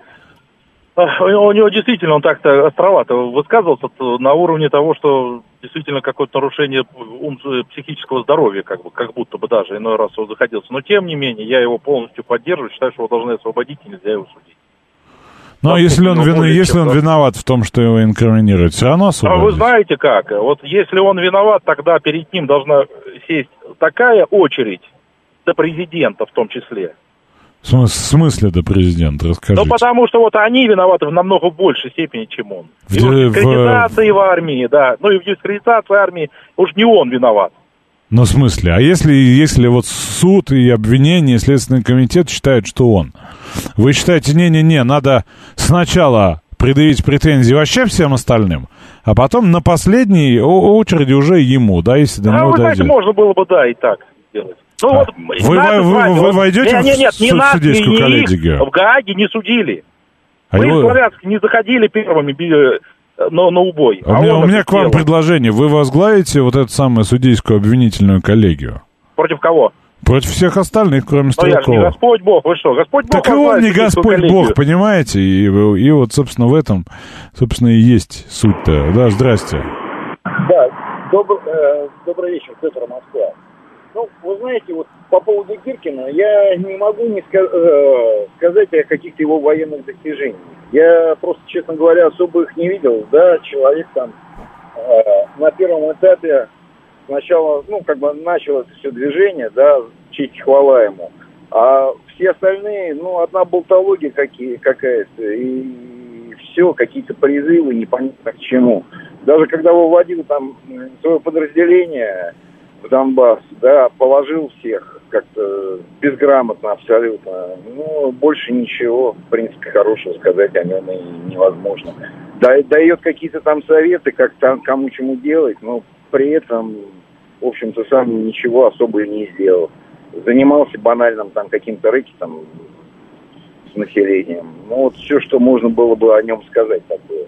У него действительно, он так-то островато высказывался на уровне того, что действительно какое-то нарушение ум, психического здоровья, как бы, как будто бы даже иной раз он заходился. Но тем не менее, я его полностью поддерживаю, считаю, что его должны освободить и нельзя его судить. Но так, если, он, вина, если чем, он виноват в том, что его инкриминируют, все равно освободить. А вы знаете как? Вот если он виноват, тогда перед ним должна сесть такая очередь до президента в том числе. В смысле до президента? Расскажите. Ну, потому что вот они виноваты в намного большей степени, чем он. В, и в дискредитации в... в армии, да. Ну, и в дискредитации армии уж не он виноват. Ну, в смысле? А если, если вот суд и обвинение, и Следственный комитет считают, что он? Вы считаете, не-не-не, надо сначала предъявить претензии вообще всем остальным, а потом на последней очереди уже ему, да, если до а него вот дойдет? А, вы знаете, можно было бы, да, и так сделать. Ну, а. вот, вы, надо, вы, знаете, вы войдете вот, в, нет, нет, не в нас, судейскую коллегию? В Гааге не судили. А мы его... в Славянск не заходили первыми но, на убой. А а у меня, у меня к вам предложение. Вы возглавите вот эту самую судейскую обвинительную коллегию. Против кого? Против всех остальных, кроме Стрелкова. Но я же не Господь Бог, вы что, Господь Бог? Так и он не Господь Бог, понимаете? И, и вот, собственно, в этом, собственно, и есть суть-то. Да, здрасте. Да, добр, э, добрый вечер, Петр Москва. Ну, вы знаете, вот по поводу Гиркина я не могу не ска- сказать о каких-то его военных достижениях. Я просто, честно говоря, особо их не видел. Да, человек там э, на первом этапе сначала, ну, как бы началось все движение, да, честь хвала ему. А все остальные, ну, одна болтология какие, какая-то, и все, какие-то призывы, непонятно к чему. Даже когда выводил там свое подразделение в Донбасс, да, положил всех как-то безграмотно абсолютно. Ну, больше ничего, в принципе, хорошего сказать о нем и невозможно. Дает какие-то там советы, как там, кому чему делать, но при этом, в общем-то, сам ничего особо и не сделал. Занимался банальным там каким-то рэкетом с населением. Ну, вот все, что можно было бы о нем сказать такое.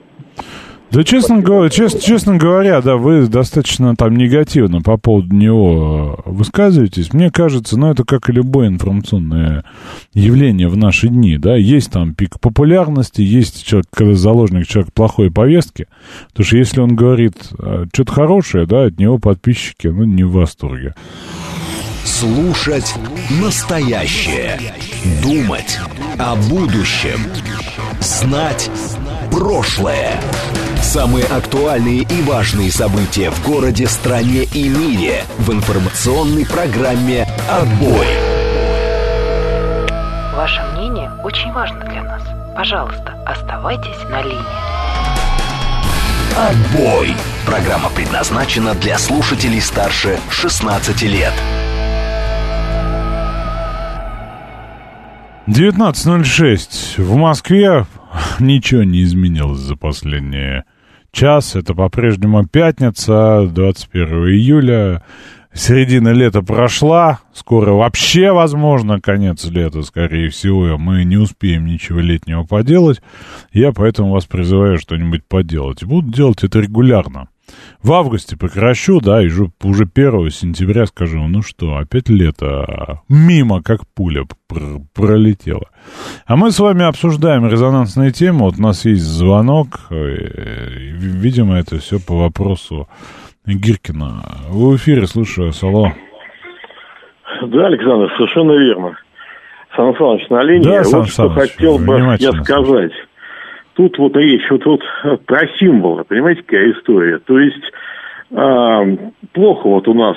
Да, честно говоря, честно, честно говоря, да, вы достаточно там негативно по поводу него высказываетесь. Мне кажется, ну, это как и любое информационное явление в наши дни, да. Есть там пик популярности, есть человек, когда заложник, человек плохой повестки. Потому что если он говорит что-то хорошее, да, от него подписчики, ну, не в восторге. Слушать настоящее. Думать о будущем. Знать прошлое. Самые актуальные и важные события в городе, стране и мире в информационной программе «Отбой». Ваше мнение очень важно для нас. Пожалуйста, оставайтесь на линии. «Отбой». Программа предназначена для слушателей старше шестнадцати лет. девятнадцать ноль шесть в Москве. Ничего не изменилось за последний час. Это по-прежнему пятница, двадцать первое июля. Середина лета прошла. Скоро вообще, возможно, конец лета, скорее всего. Мы не успеем ничего летнего поделать. Я поэтому вас призываю что-нибудь поделать. Буду делать это регулярно. В августе прекращу, да, и уже первого сентября скажу, ну что, опять лето мимо, как пуля пр- пролетела. А мы с вами обсуждаем резонансные темы, вот у нас есть звонок, видимо, это все по вопросу Гиркина. Вы в эфире, слушаю, алло. Да, Александр, совершенно верно. Сан Саныч на линии, да, Сан вот Саныч, что хотел бы я сказать. Тут вот речь вот, вот про символы, понимаете, какая история. То есть э, плохо вот у нас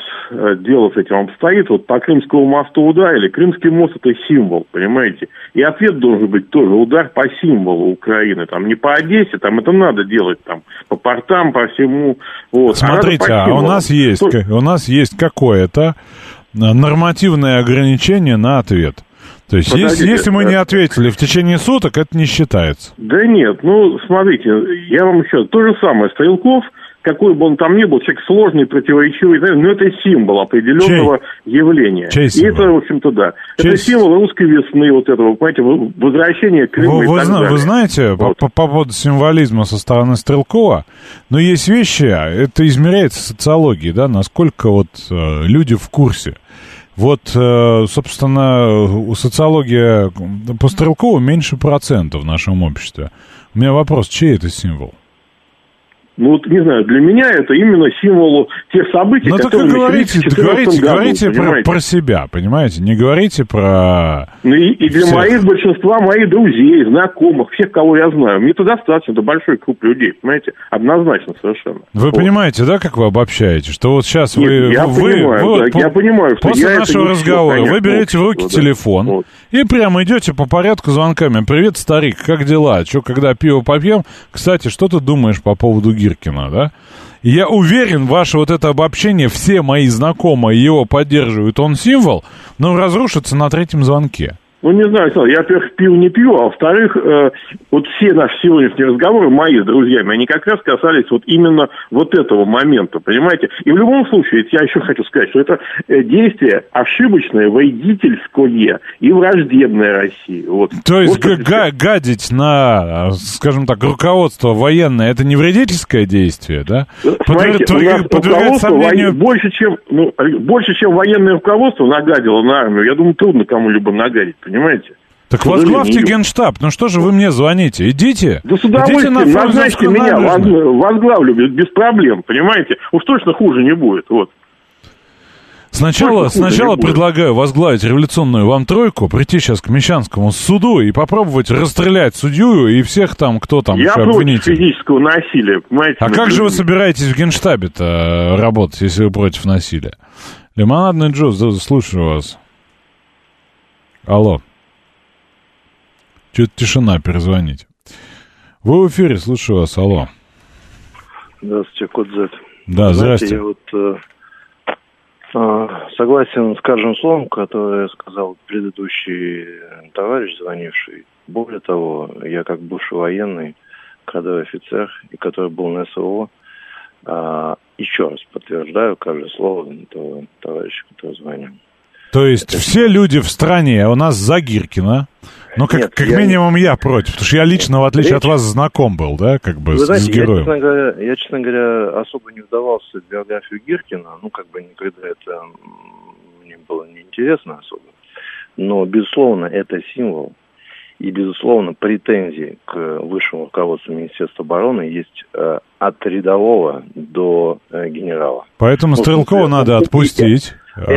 дело с этим обстоит. Вот по Крымскому мосту ударили. Крымский мост – это символ, понимаете. И ответ должен быть тоже удар по символу Украины. Там не по Одессе, там это надо делать, там по портам, по всему. Вот. Смотрите, по а у нас есть, Что... у нас есть какое-то нормативное ограничение на ответ. То есть, если, если мы не ответили в течение суток, это не считается. Да нет, ну, смотрите, я вам еще... То же самое, Стрелков, какой бы он там ни был, человек сложный, противоречивый, но это символ определенного Чей? явления. Чей символ? И это, в общем-то, да. Чей? Это символ русской весны, вот этого, понимаете, возвращения Крыма вы, и вы так зна- далее. Вы знаете, вот. по, по поводу символизма со стороны Стрелкова, но есть вещи, это измеряется социологией, да, насколько вот люди в курсе. Вот, собственно, социология по Стрелкову меньше процента в нашем обществе. У меня вопрос, чей это символ? Ну, вот, не знаю, для меня это именно символ тех событий, ну, которые... Ну, так и говорите, говорите, году, говорите про, про себя, понимаете? Не говорите про... Ну, и, и для всех. моих, большинства моих друзей, знакомых, всех, кого я знаю. Мне-то достаточно, это большой круг людей, понимаете? Однозначно совершенно. Вы вот. понимаете, да, как вы обобщаете? Что вот сейчас Нет, вы... я вы, понимаю, вы, да, вы, я по, понимаю, что после я нашего разговора понятно, вы берете в руки вот, телефон вот. и прямо идете по порядку звонками. Привет, старик, как дела? Че, когда пиво попьем? Кстати, что ты думаешь по поводу Гиркина? Да? Я уверен, ваше вот это обобщение, все мои знакомые его поддерживают, он символ, но разрушится на третьем звонке. Ну, не знаю, я, во-первых, пью, не пью, а во-вторых, э, вот все наши сегодняшние разговоры, мои с друзьями, они как раз касались вот именно вот этого момента, понимаете? И в любом случае, я еще хочу сказать, что это действие ошибочное, вредительское и враждебное России. Вот. То есть вот г- гадить на, скажем так, руководство военное, это не вредительское действие, да? Смотрите, Подвер... у нас подвергать сомнению... больше, чем, ну, больше, чем военное руководство нагадило на армию, я думаю, трудно кому-либо нагадить. Понимаете? Так возглавьте Генштаб. Ну что же вы мне звоните? Идите. Да с удовольствием. Идите на назначьте меня. Возглавлю без проблем. Понимаете? Уж точно хуже не будет. Вот. Сначала, сначала предлагаю возглавить революционную вам тройку, прийти сейчас к Мещанскому суду и попробовать расстрелять судью и всех там, кто там еще обвинитель. Я против физического насилия, понимаете? А как же вы собираетесь в Генштабе-то работать, если вы против насилия? Лимонадный Джуз, да, слушаю вас. Алло. Чё-то тишина, перезвоните. Вы в эфире, слушаю вас, алло. Здравствуйте, Кот Зет. Да, здравствуйте. Я вот... согласен с каждым словом, которое сказал предыдущий товарищ, звонивший. Более того, я как бывший военный, кадровый офицер, и который был на СВО, еще раз подтверждаю каждое слово этого товарища, который звонил. То есть это... все люди в стране, а у нас за Гиркина, но как, Нет, как я... минимум я против, потому что я лично, в отличие Речь... от вас, знаком был, да, как бы с, знаете, с героем. Я честно, говоря, я, честно говоря, особо не вдавался в биографию Гиркина, ну, как бы никогда это мне было неинтересно особо, но, безусловно, это символ, и, безусловно, претензии к высшему руководству Министерства обороны есть от рядового до генерала. Поэтому ну, Стрелкова это... надо отпустить. Это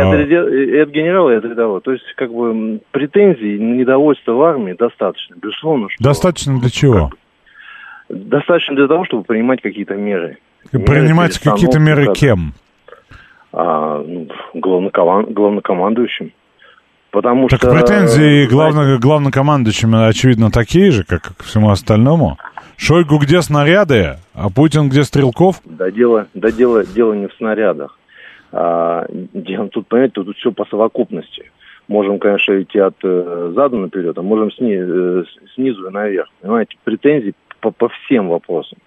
генерал и это рядовой. То есть, как бы, претензий, недовольства в армии достаточно, безусловно. Что, достаточно для чего? Как бы, достаточно для того, чтобы принимать какие-то меры. меры принимать какие-то меры как, кем? А, ну, главнокоман, главнокомандующим. Потому так что... претензии главно, главнокомандующим, очевидно, такие же, как и ко всему остальному. Шойгу где снаряды, а Путин где Стрелков? Да, дело, да, дело, дело не в снарядах. А, тут, понимаете, тут все по совокупности. Можем, конечно, идти от э, заду наперед, а можем сни, э, снизу и наверх. Понимаете, претензии по, по всем вопросам.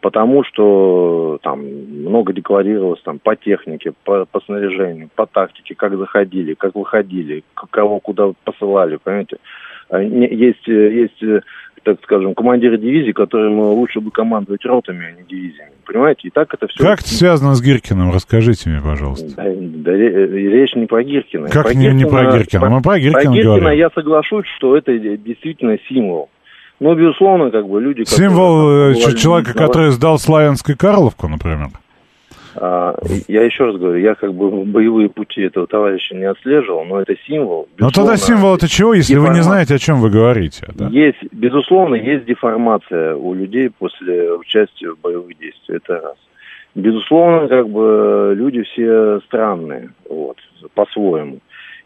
Потому что там много декларировалось там, по технике, по, по снаряжению, по тактике, как заходили, как выходили, кого куда посылали, понимаете. Есть, есть, так скажем, командиры дивизии, которым лучше бы командовать ротами, а не дивизиями. Понимаете, и так это все... Как это связано с Гиркиным? Расскажите мне, пожалуйста. Да, да, речь не про Гиркина. Как про не, Гиркина, не про Гиркина? Мы про Гиркина, про Гиркина говорим. Я соглашусь, что это действительно символ. Ну, безусловно, как бы люди... Символ которые, человека, на... который сдал Славянск и Карловку, например? А, я еще раз говорю, я как бы боевые пути этого товарища не отслеживал, но это символ. Но тогда символ это чего, если деформация. Вы не знаете, о чем вы говорите? Да? Есть, безусловно, есть деформация у людей после участия в боевых действиях, это раз. Безусловно, как бы люди все странные, вот, по-своему.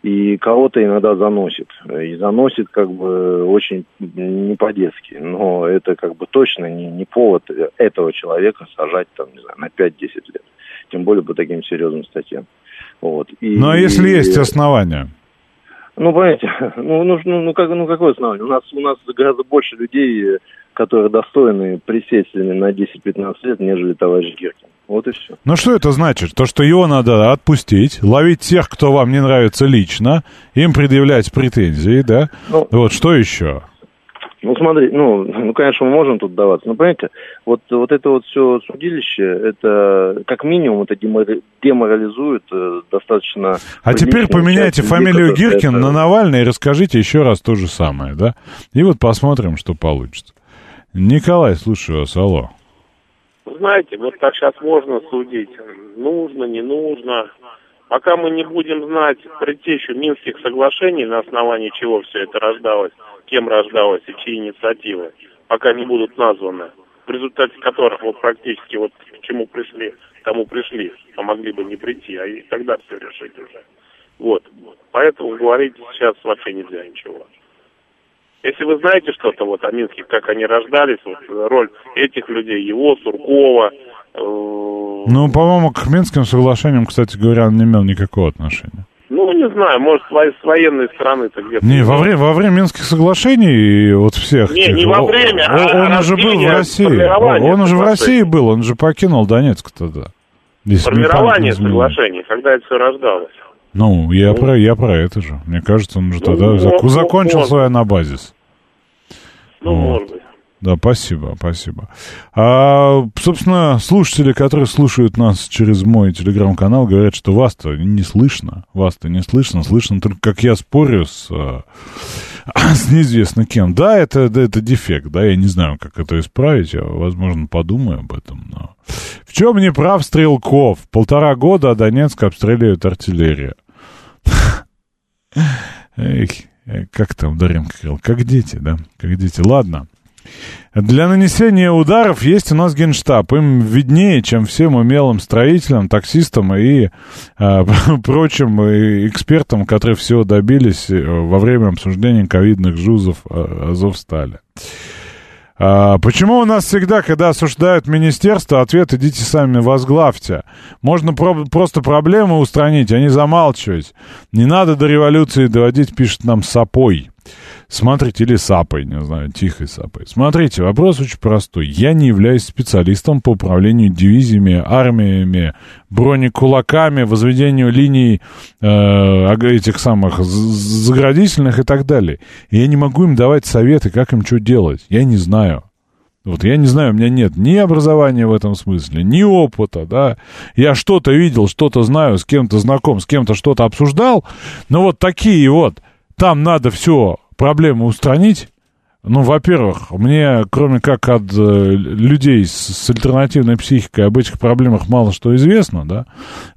И кого-то иногда заносит. И заносит как бы очень не по-детски. Но это как бы точно не, не повод этого человека сажать там, не знаю, на пять-десять лет. Тем более по таким серьезным статьям. Вот. И, ну а если и... есть основания? Ну, понимаете, ну, ну, ну, как, ну какое основание? У нас, у нас гораздо больше людей, которые достойны присесть на десять-пятнадцать лет, нежели товарищ Гиркин. Вот и все. Ну что это значит? То, что его надо отпустить, ловить тех, кто вам не нравится лично, им предъявлять претензии, да? Ну, вот что еще? Ну смотри, ну, ну конечно, мы можем тут даваться, но понимаете, вот, вот это вот все судилище, это как минимум это деморализует достаточно... А теперь поменяйте фамилию Гиркин это... на Навальный и расскажите еще раз то же самое, да? И вот посмотрим, что получится. Николай, слушаю вас, алло. Знаете, вот так сейчас можно судить, нужно, не нужно. Пока мы не будем знать предтечу Минских соглашений, на основании чего все это рождалось, кем рождалось и чьи инициативы, пока не будут названы, в результате которых вот практически вот к чему пришли, к тому пришли, а могли бы не прийти, а и тогда все решить уже. Вот, поэтому говорить сейчас вообще нельзя ничего. Если вы знаете что-то вот о Минских, как они рождались, вот, роль этих людей, его, Суркова... Э... Ну, по-моему, к Минским соглашениям, кстати говоря, он не имел никакого отношения. Ну, не знаю, может, с военной стороны-то где-то... Не, во время, во время Минских соглашений вот всех... Не, тех, не во время, он, а... Он, он уже был в России, он уже в России был, он же покинул Донецк тогда. Формирование соглашений, когда это все рождалось. Ну, я, ну, про, я про это же. Мне кажется, он же тогда ну, зак- закончил ну, свой анабазис. Ну, вот. Может быть. Да, спасибо, спасибо. А, собственно, слушатели, которые слушают нас через мой телеграм-канал, говорят, что вас-то не слышно. Вас-то не слышно. Слышно только, как я спорю с, с неизвестно кем. Да, это, это дефект, да, я не знаю, как это исправить. Я, возможно, подумаю об этом. Но... В чем не прав Стрелков? Полтора года, а Донецк обстреливает артиллерия. Как там Даренко говорил? Как дети, да? Как дети. Ладно. Для нанесения ударов есть у нас Генштаб. Им виднее, чем всем умелым строителям, таксистам и э, прочим экспертам, которые всего добились во время обсуждения ковидных жузов Азовстали. А почему у нас всегда, когда осуждают министерство, ответ «идите сами возглавьте». Можно про- просто проблемы устранить, а не замалчивать. Не надо до революции доводить, пишет нам Сапой. Смотрите, или Сапой, не знаю, Тихой Сапой. Смотрите, вопрос очень простой. Я не являюсь специалистом по управлению дивизиями, армиями, бронекулаками, возведению линий э, этих самых заградительных и так далее. И я не могу им давать советы, как им что делать. Я не знаю. Вот я не знаю, у меня нет ни образования в этом смысле, ни опыта, да. Я что-то видел, что-то знаю, с кем-то знаком, с кем-то что-то обсуждал. Но вот такие вот. Там надо все, проблемы устранить. Ну, во-первых, мне, кроме как от э, людей с, с альтернативной психикой, об этих проблемах мало что известно, да.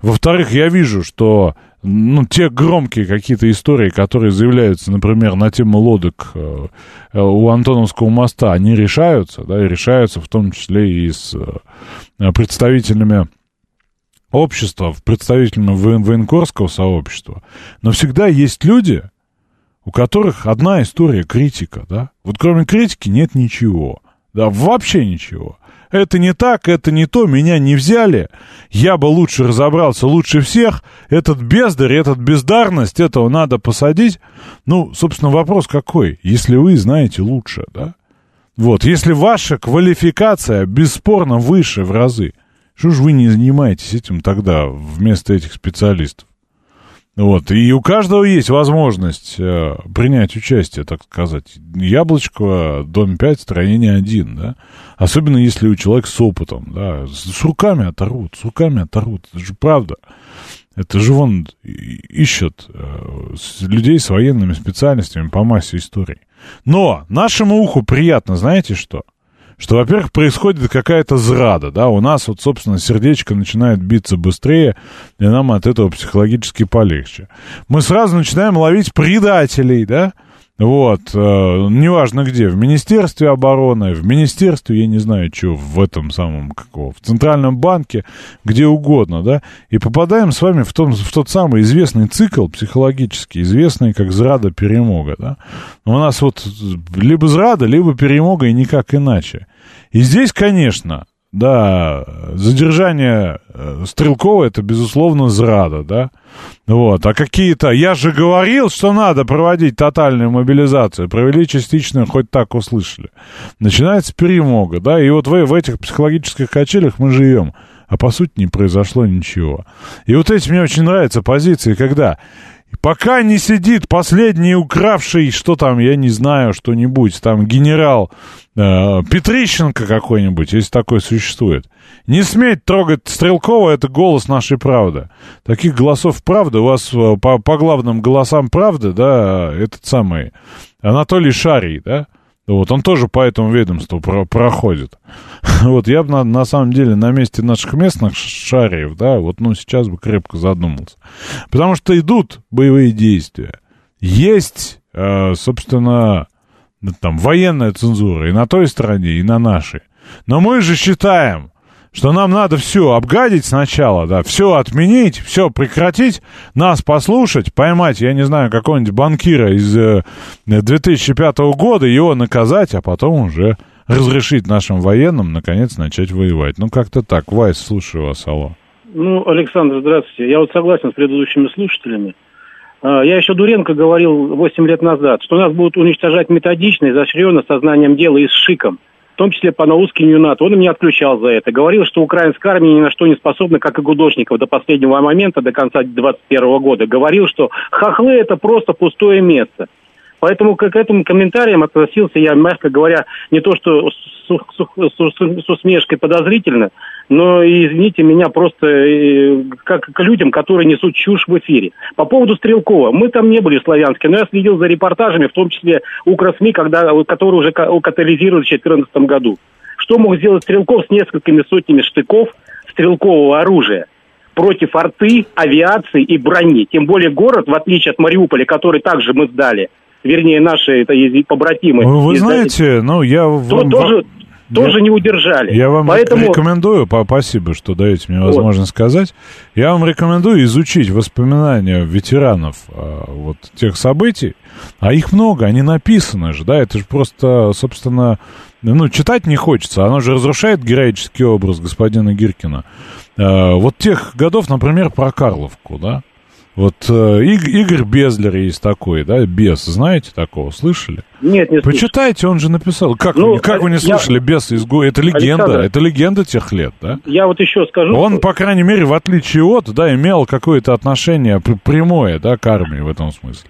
Во-вторых, я вижу, что, ну, те громкие какие-то истории, которые заявляются, например, на тему лодок э, у Антоновского моста, они решаются, да, и решаются в том числе и с э, представителями общества, представителями военкорского сообщества. Но всегда есть люди, у которых одна история — критика, да? Вот кроме критики нет ничего, да, вообще ничего. Это не так, это не то, меня не взяли, я бы лучше разобрался, лучше всех, этот бездарь, этот бездарность, этого надо посадить. Ну, собственно, вопрос какой? Если вы знаете лучше, да? Вот, если ваша квалификация бесспорно выше в разы, что же вы не занимаетесь этим тогда вместо этих специалистов? Вот, и у каждого есть возможность э, принять участие, так сказать. Яблочко, дом пять, строение один, да. Особенно если у человека с опытом, да. С руками оторвут, с руками оторвут. Это же правда. Это же вон ищут э, людей с военными специальностями по массе историй. Но нашему уху приятно, знаете что? Что, во-первых, происходит какая-то зрада, да, у нас вот, собственно, сердечко начинает биться быстрее, и нам от этого психологически полегче. Мы сразу начинаем ловить предателей, да, вот, э, неважно где, в Министерстве обороны, в Министерстве, я не знаю, чего, в этом самом, какого, в Центральном банке, где угодно, да, и попадаем с вами в, том, в тот самый известный цикл психологически, известный как зрада-перемога, да. У нас вот либо зрада, либо перемога, и никак иначе. И здесь, конечно, да, задержание Стрелкова — это, безусловно, зрада, да. Вот, а какие-то... Я же говорил, что надо проводить тотальную мобилизацию. Провели частичную, хоть так услышали. Начинается перемога, да. И вот в, в этих психологических качелях мы живем. А по сути не произошло ничего. И вот эти мне очень нравятся позиции, когда... Пока не сидит последний укравший, что там, я не знаю, что-нибудь, там генерал э, Петрищенко какой-нибудь, если такой существует. Не сметь трогать Стрелкова, это голос нашей правды. Таких голосов правды, у вас по, по главным голосам правды, да, этот самый Анатолий Шарий, да, вот, он тоже по этому ведомству про- проходит. Вот, я бы, на, на самом деле, на месте наших местных шариев, да, вот, ну, сейчас бы крепко задумался. Потому что идут боевые действия. Есть, э, собственно, там, военная цензура и на той стороне, и на нашей. Но мы же считаем, что нам надо все обгадить сначала, да, все отменить, все прекратить, нас послушать, поймать, я не знаю, какого-нибудь банкира из э, две тысячи пятого года, его наказать, а потом уже разрешить нашим военным, наконец, начать воевать. Ну, как-то так. Вайс, слушаю вас, алло. Ну, Александр, здравствуйте. Я вот согласен с предыдущими слушателями. Я еще Дуренко говорил восемь лет назад, что нас будут уничтожать методично, изощренно, сознанием дела и с шиком. В том числе по наускиванию НАТО. Он меня отключал за это. Говорил, что украинская армия ни на что не способна, как и гудошников, до последнего момента, до конца двадцать первого года. Говорил, что хохлы — это просто пустое место. Поэтому к этим комментариям относился я, мягко говоря, не то что с, с, с усмешкой подозрительно, но, извините меня, просто как к людям, которые несут чушь в эфире. По поводу Стрелкова. Мы там не были в Славянске, но я следил за репортажами, в том числе укрсми, когда, которые уже катализировали в две тысячи четырнадцатом году. Что мог сделать Стрелков с несколькими сотнями штыков стрелкового оружия против арты, авиации и брони? Тем более город, в отличие от Мариуполя, который также мы сдали, вернее, наши это побратимы. Вы, вы знаете, ну, я... Вам... Тоже, тоже я, не удержали. Я вам Поэтому... рекомендую, спасибо, что даете мне возможность вот. сказать, я вам рекомендую изучить воспоминания ветеранов вот тех событий, а их много, они написаны же, да, это же просто, собственно, ну, читать не хочется, оно же разрушает героический образ господина Гиркина. Вот тех годов, например, про Карловку, да, вот Игорь Безлер есть такой, да, Бес, знаете такого, слышали? Нет, не слышал. Почитайте, он же написал. Как, ну, вы, как а, вы не слышали я... Бес из Го? Это легенда, Александр, это легенда тех лет, да? Я вот еще скажу. Он, что... по крайней мере, в отличие от, да, имел какое-то отношение прямое, да, к армии в этом смысле.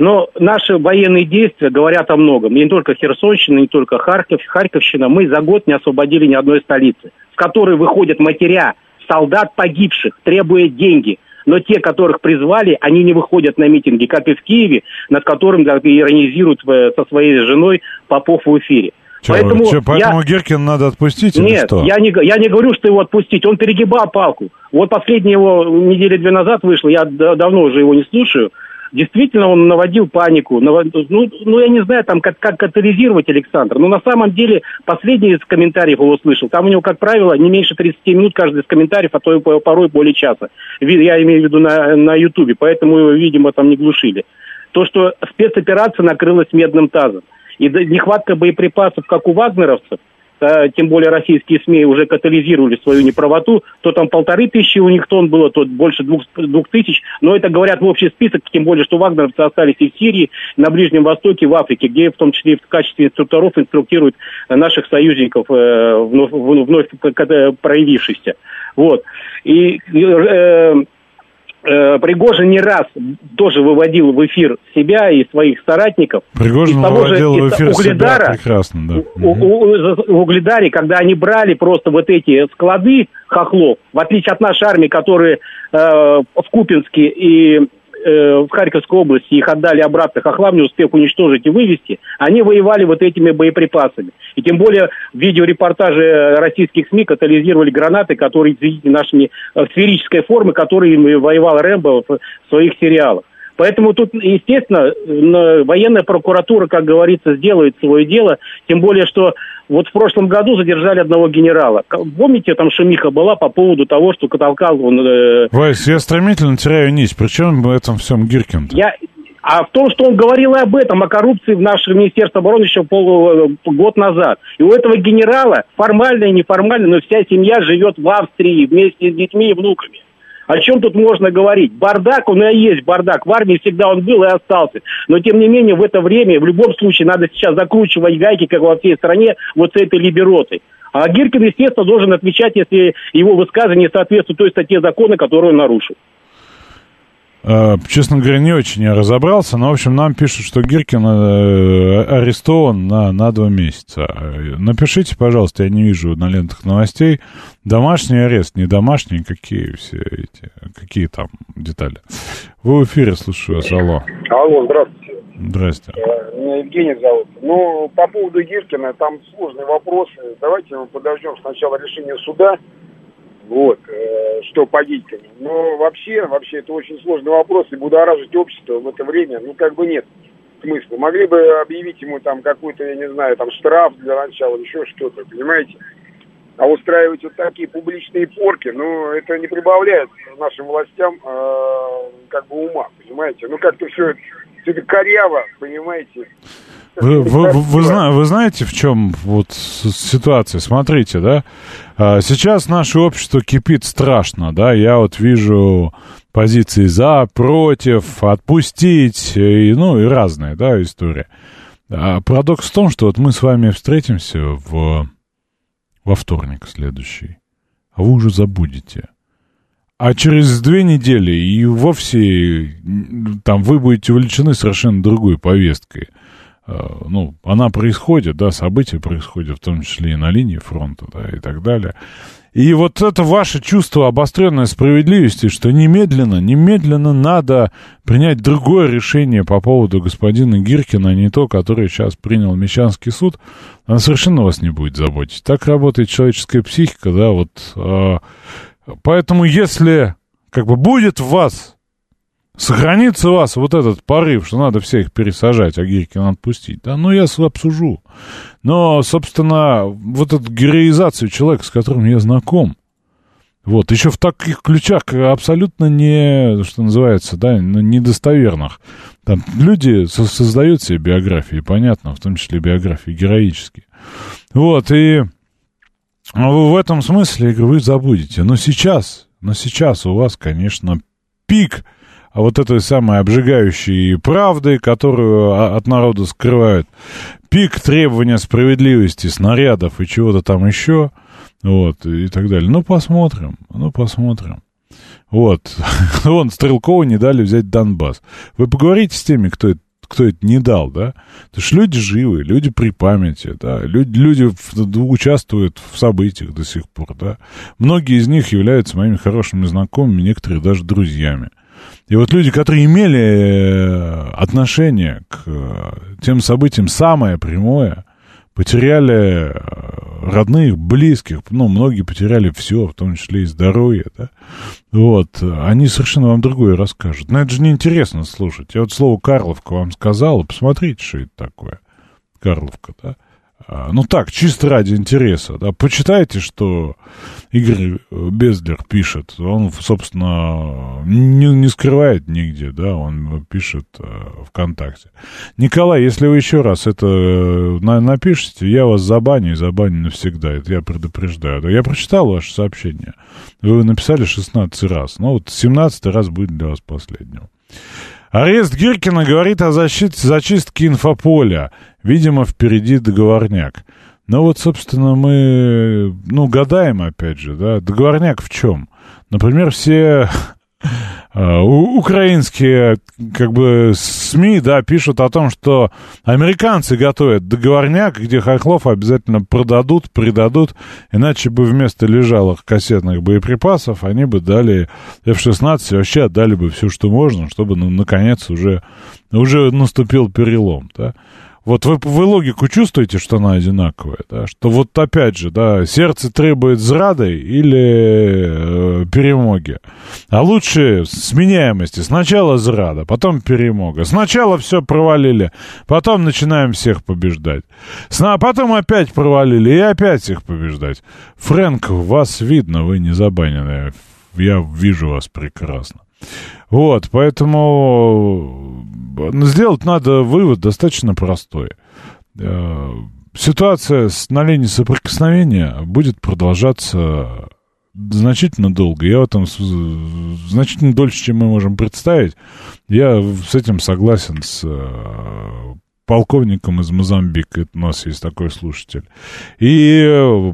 Но наши военные действия говорят о многом. И не только Херсонщина, не только Харьков, Харьковщина. Мы за год не освободили ни одной столицы, с которой выходят матеря, солдат погибших, требуя деньги. Но те, которых призвали, они не выходят на митинги, как и в Киеве, над которым иронизируют со своей женой Попов в эфире. Че, поэтому че, поэтому я... Гиркин надо отпустить или Нет, что? Нет, я не, я не говорю, что его отпустить. Он перегибал палку. Вот последние его недели две назад вышло, я давно уже его не слушаю. Действительно, он наводил панику. Навод... Ну, ну, я не знаю, там, как, как катализировать Александра. Но на самом деле, последний из комментариев его слышал. Там у него, как правило, не меньше тридцать минут каждый из комментариев, а то и порой более часа. Я имею в виду на Ютубе, поэтому его, видимо, там не глушили. То, что спецоперация накрылась медным тазом. И нехватка боеприпасов, как у вагнеровцев, тем более российские СМИ уже катализировали свою неправоту, то там полторы тысячи у них тонн было, то больше двух, двух тысяч, но это говорят в общий список, тем более, что вагнеровцы остались и в Сирии, на Ближнем Востоке, в Африке, где в том числе в качестве инструкторов инструктируют наших союзников, э, вновь, вновь проявившихся. Вот. И... Э, Пригожин не раз тоже выводил в эфир себя и своих соратников. Пригожин выводил в эфир Угледара, себя, прекрасно, да. У, у, у, в Угледаре, когда они брали просто вот эти склады хохлов, в отличие от нашей армии, которые э, в Купинске и э, в Харьковской области их отдали обратно хохлам, не успев уничтожить и вывести, они воевали вот этими боеприпасами. И тем более видеорепортажи российских СМИ катализировали гранаты, которые нашими сферической формы, которыми воевал Рэмбо в своих сериалах. Поэтому тут, естественно, военная прокуратура, как говорится, сделает свое дело. Тем более, что вот в прошлом году задержали одного генерала. Помните, там шумиха была по поводу того, что каталкал он... Э... Вась, я стремительно теряю нить. Причем в этом всем Гиркин-то? Я... А в том, что он говорил и об этом, о коррупции в нашем Министерстве обороны еще полгода назад. И у этого генерала, формально и неформально, но вся семья живет в Австрии вместе с детьми и внуками. О чем тут можно говорить? Бардак, он и есть бардак. В армии всегда он был и остался. Но, тем не менее, в это время, в любом случае, надо сейчас закручивать гайки, как во всей стране, вот с этой либеротой. А Гиркин, естественно, должен отвечать, если его высказывание соответствует той статье закона, которую он нарушил. Честно говоря, не очень я разобрался, но, в общем, нам пишут, что Гиркин арестован на, на два месяца. Напишите, пожалуйста, я не вижу на лентах новостей, домашний арест, не домашний, какие все эти, какие там детали. Вы в эфире, слушаю вас, алло. Алло, здравствуйте. Здравствуйте. Меня Евгений зовут. Ну, по поводу Гиркина, там сложные вопросы, давайте мы подождем сначала решения суда. Вот, э, что по Гиркину. Но вообще, вообще, это очень сложный вопрос, и будоражить общество в это время, ну, как бы нет смысла. Могли бы объявить ему там какой-то, я не знаю, там, штраф для начала, еще что-то, понимаете? А устраивать вот такие публичные порки, ну, это не прибавляет нашим властям, э, как бы, ума, понимаете? Ну, как-то все, все это коряво, понимаете? Вы, вы, вы, вы знаете, в чем вот ситуация? Смотрите, да? Сейчас наше общество кипит страшно, да? Я вот вижу позиции за, против, отпустить, и, ну, и разные, да, истории. А парадокс в том, что вот мы с вами встретимся в, во вторник следующий, а вы уже забудете. А через две недели и вовсе там вы будете увлечены совершенно другой повесткой. Ну, она происходит, да, события происходят, в том числе и на линии фронта, да, и так далее. И вот это ваше чувство обостренной справедливости, что немедленно, немедленно надо принять другое решение по поводу господина Гиркина, а не то, которое сейчас принял Мещанский суд, оно совершенно вас не будет заботить. Так работает человеческая психика, да, вот. Поэтому если, как бы, будет в вас, сохранится у вас вот этот порыв, что надо всех пересажать, а Гиркина отпустить, да, ну, я обсужу. Но, собственно, вот эту героизацию человека, с которым я знаком, вот, еще в таких ключах абсолютно не, что называется, да, недостоверных. Там люди создают себе биографии, понятно, в том числе биографии героические. Вот, и... В этом смысле, я говорю, вы забудете. Но сейчас, но сейчас у вас, конечно, пик вот этой самой обжигающей правды, которую от народа скрывают. Пик требования справедливости, снарядов и чего-то там еще. Вот, и так далее. Ну, посмотрим, ну, посмотрим. Вот. Вон, Стрелкову не дали взять Донбасс. Вы поговорите с теми, кто это кто это не дал, да? Потому что люди живы, люди при памяти, да? Люди, люди участвуют в событиях до сих пор, да? Многие из них являются моими хорошими знакомыми, некоторые даже друзьями. И вот люди, которые имели отношение к тем событиям самое прямое, потеряли родных, близких, ну, многие потеряли все, в том числе и здоровье, да, вот, они совершенно вам другое расскажут. Но это же неинтересно слушать. Я вот слово «Карловка» вам сказал, посмотрите, что это такое, Карловка, да. Ну, так, чисто ради интереса, да, почитайте, что Игорь Безлер пишет, он, собственно, не, не скрывает нигде, да, он пишет ВКонтакте. Николай, если вы еще раз это напишете, я вас забаню и забаню навсегда, это я предупреждаю. Да, я прочитал ваше сообщение, вы написали шестнадцать раз, но вот семнадцатый раз будет для вас последним. Арест Гиркина говорит о защите, зачистке инфополя. Видимо, впереди договорняк. Ну вот, собственно, мы, ну, гадаем, опять же, да, договорняк в чем? Например, все украинские, как бы, СМИ, да, пишут о том, что американцы готовят договорняк, где хохлов обязательно продадут, предадут, иначе бы вместо лежалых кассетных боеприпасов они бы дали эф шестнадцать, вообще отдали бы все, что можно, чтобы, ну, наконец, уже, уже наступил перелом, да. Вот вы, вы логику чувствуете, что она одинаковая, да? Что вот опять же, да, сердце требует зрады или э, перемоги. А лучше сменяемости. Сначала зрада, потом перемога. Сначала все провалили, потом начинаем всех побеждать. А потом опять провалили и опять всех побеждать. Фрэнк, вас видно, вы не забанены. Я вижу вас прекрасно. Вот, поэтому сделать надо вывод достаточно простой. Ситуация на линии соприкосновения будет продолжаться значительно долго. Я в этом значительно дольше, чем мы можем представить. Я с этим согласен с полковником из Мозамбика. Это у нас есть такой слушатель. И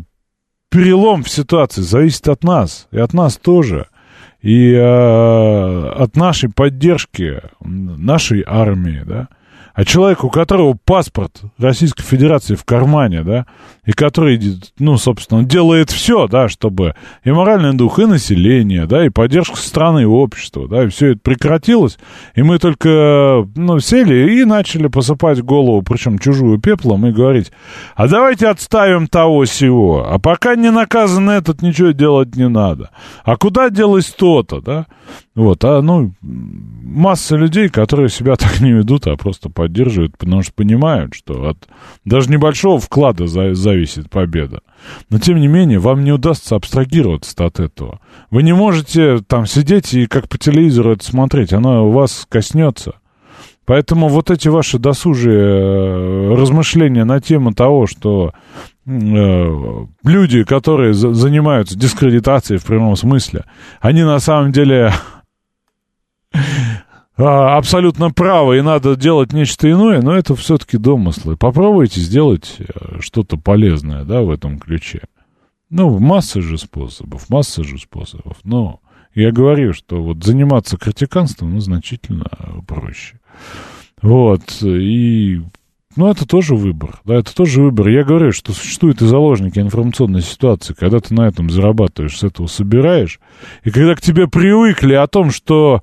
перелом в ситуации зависит от нас, и от нас тоже. И э, от нашей поддержки, нашей армии, да, а человеку, у которого паспорт Российской Федерации в кармане, да, и который, ну, собственно, делает все, да, чтобы и моральный дух, и население, да, и поддержка страны, и общества, да, и все это прекратилось, и мы только, ну, сели и начали посыпать голову, причем чужую, пеплом, и говорить, а давайте отставим того-сего, а пока не наказан этот, ничего делать не надо, а куда делось то-то, да, вот, а, ну, масса людей, которые себя так не ведут, а просто поддерживают, потому что понимают, что от даже небольшого вклада за, зависит победа. Но, тем не менее, вам не удастся абстрагироваться от этого. Вы не можете там сидеть и как по телевизору это смотреть, оно у вас коснется. Поэтому вот эти ваши досужие размышления на тему того, что люди, которые занимаются дискредитацией в прямом смысле, они на самом деле... абсолютно право, и надо делать нечто иное, но это все-таки домыслы. Попробуйте сделать что-то полезное, да, в этом ключе. Ну, масса же способов, масса же способов, но Я говорю, что вот заниматься критиканством, ну, значительно проще. Вот, и... Ну, это тоже выбор, да, это тоже выбор. Я говорю, что существуют и заложники информационной ситуации, когда ты на этом зарабатываешь, с этого собираешь, и когда к тебе привыкли о том, что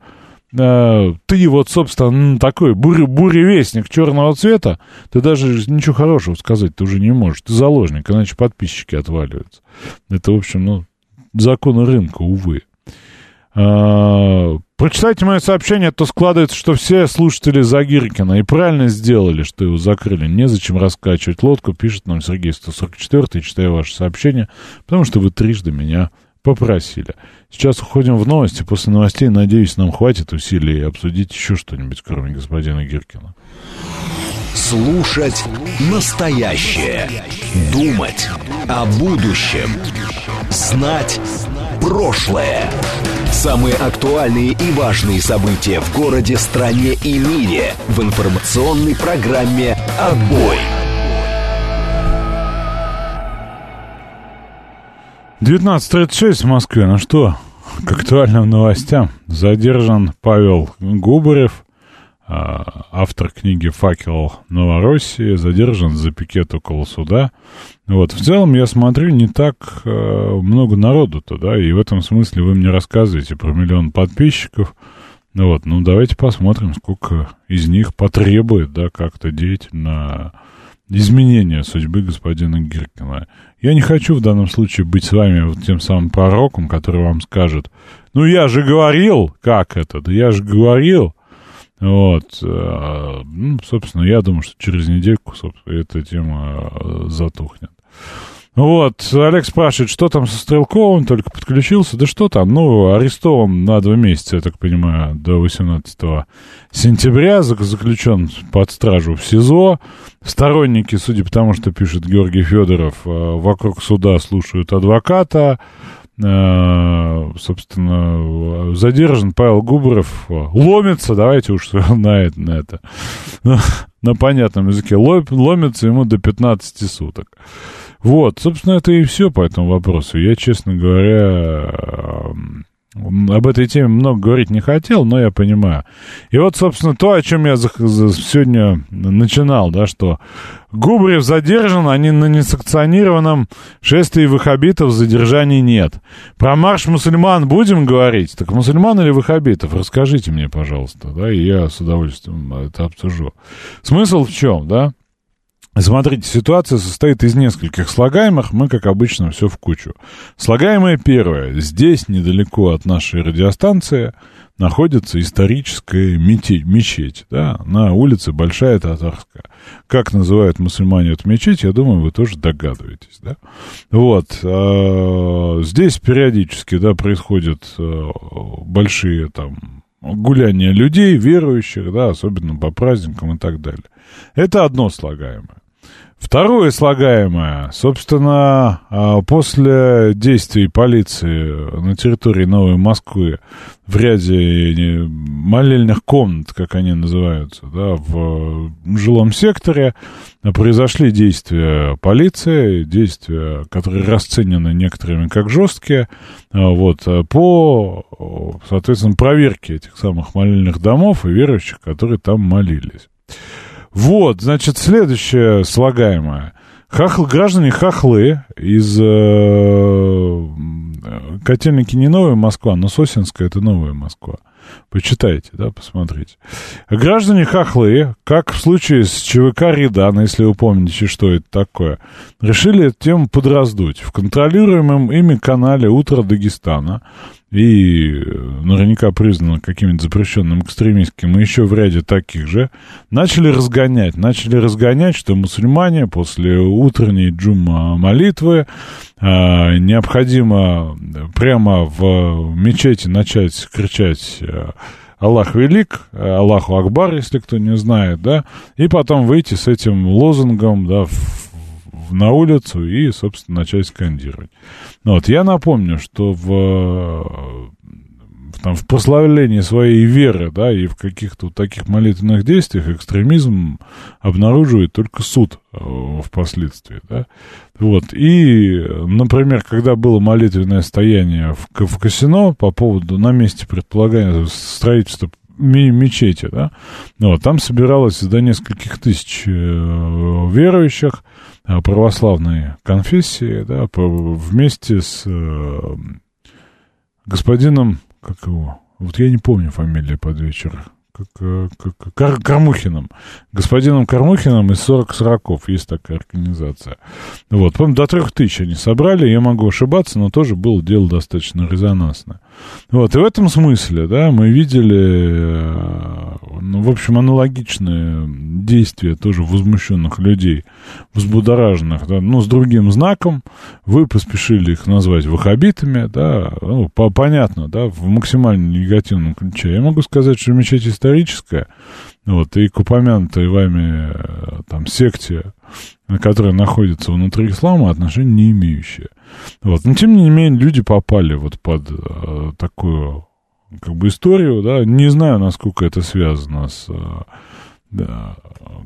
э, ты вот, собственно, такой бурь, буревестник черного цвета, ты даже ничего хорошего сказать ты уже не можешь, ты заложник, иначе подписчики отваливаются. Это, в общем, ну, законы рынка, увы. Прочитайте мое сообщение, то складывается, что все слушатели за Гиркина и правильно сделали, что его закрыли. Незачем раскачивать лодку, пишет нам Сергей сто сорок четыре, читаю ваше сообщение, потому что вы трижды меня попросили. Сейчас уходим в новости. После новостей, надеюсь, нам хватит усилий обсудить еще что-нибудь, кроме господина Гиркина. Слушать настоящее. Думать о будущем. Знать прошлое. Самые актуальные и важные события в городе, стране и мире в информационной программе «Отбой». девятнадцать тридцать шесть в Москве. Ну что, к актуальным новостям. Задержан Павел Губарев, автор книги «Факел Новороссии», задержан за пикет около суда. Вот, в целом, я смотрю, не так много народу-то, да, и в этом смысле вы мне рассказываете про миллион подписчиков. Вот, ну, давайте посмотрим, сколько из них потребует, да, как-то деятельно изменения судьбы господина Гиркина. Я не хочу в данном случае быть с вами вот тем самым пророком, который вам скажет, ну, я же говорил, как это, да я же говорил. Вот, ну, собственно, я думаю, что через недельку эта тема затухнет. Вот, Олег спрашивает, что там со Стрелковым, только подключился, да что там, ну, арестован на два месяца, я так понимаю, до восемнадцатого сентября, заключен под стражу в СИЗО, сторонники, судя по тому, что пишет Георгий Федоров, вокруг суда слушают адвоката. Собственно, задержан Павел Губарев, ломится, давайте уж на это, на это, на, на понятном языке, ломится ему до пятнадцати суток. Вот, собственно, это и все по этому вопросу. Я, честно говоря, об этой теме много говорить не хотел, но я понимаю. И вот, собственно, то, о чем я за, за, сегодня начинал, да, что Губарев задержан, а не, на несанкционированном шествии ваххабитов задержаний нет. Про марш мусульман будем говорить? Так мусульман или ваххабитов? Расскажите мне, пожалуйста, да, и я с удовольствием это обсужу. Смысл в чем, да? Смотрите, ситуация состоит из нескольких слагаемых, мы, как обычно, все в кучу. Слагаемое первое. Здесь, недалеко от нашей радиостанции, находится историческая мете- мечеть, да, на улице Большая Татарская. Как называют мусульмане эту мечеть, я думаю, вы тоже догадываетесь, да. Вот, э, здесь периодически, да, происходят э, большие, там, гуляния людей, верующих, да, особенно по праздникам и так далее. Это одно слагаемое. Второе слагаемое, собственно, после действий полиции на территории Новой Москвы в ряде молельных комнат, как они называются, да, в жилом секторе, произошли действия полиции, действия, которые расценены некоторыми как жесткие, вот, по, соответственно, проверке этих самых молельных домов и верующих, которые там молились. Вот, значит, следующее слагаемое. Хахл, граждане хохлы из э, Котельники не Новая Москва, но Сосенская — это Новая Москва. Почитайте, да, посмотрите. Граждане хохлы, как в случае с ЧВК «Редан», если вы помните, что это такое, решили эту тему подраздуть. В контролируемом ими канале «Утро Дагестана» и наверняка признано каким-нибудь запрещенным экстремистским, и еще в ряде таких же, начали разгонять. Начали разгонять, что мусульмане после утренней джума-молитвы э, необходимо прямо в мечети начать кричать «Аллах велик», «Аллаху акбар», если кто не знает, да, и потом выйти с этим лозунгом, да, в на улицу и, собственно, начать скандировать. Вот. Я напомню, что в, в там, в прославлении своей веры, да, и в каких-то таких молитвенных действиях экстремизм обнаруживает только суд впоследствии, да. Вот, и, например, когда было молитвенное стояние в, в Косино по поводу, на месте предполагания строительства мечети, да, вот, там собиралось до нескольких тысяч верующих православной конфессии, да, вместе с господином, как его, вот я не помню фамилию под вечер, как, как, Кар, Кармухиным, господином Кармухиным из сорок сороков, есть такая организация. Вот, по-моему, до трех тысяч они собрали, я могу ошибаться, но тоже было дело достаточно резонансное. Вот, и в этом смысле, да, мы видели, ну, в общем, аналогичные действия тоже возмущенных людей, взбудораженных, да, но с другим знаком. Вы поспешили их назвать ваххабитами, да, ну, по, понятно, да, в максимально негативном ключе. Я могу сказать, что мечеть историческая, вот, и к упомянутой вами там секте, которая находится внутри ислама, отношения не имеющие. Вот. Но, тем не менее, люди попали вот под э, такую, как бы, историю, да, не знаю, насколько это связано с, э, да,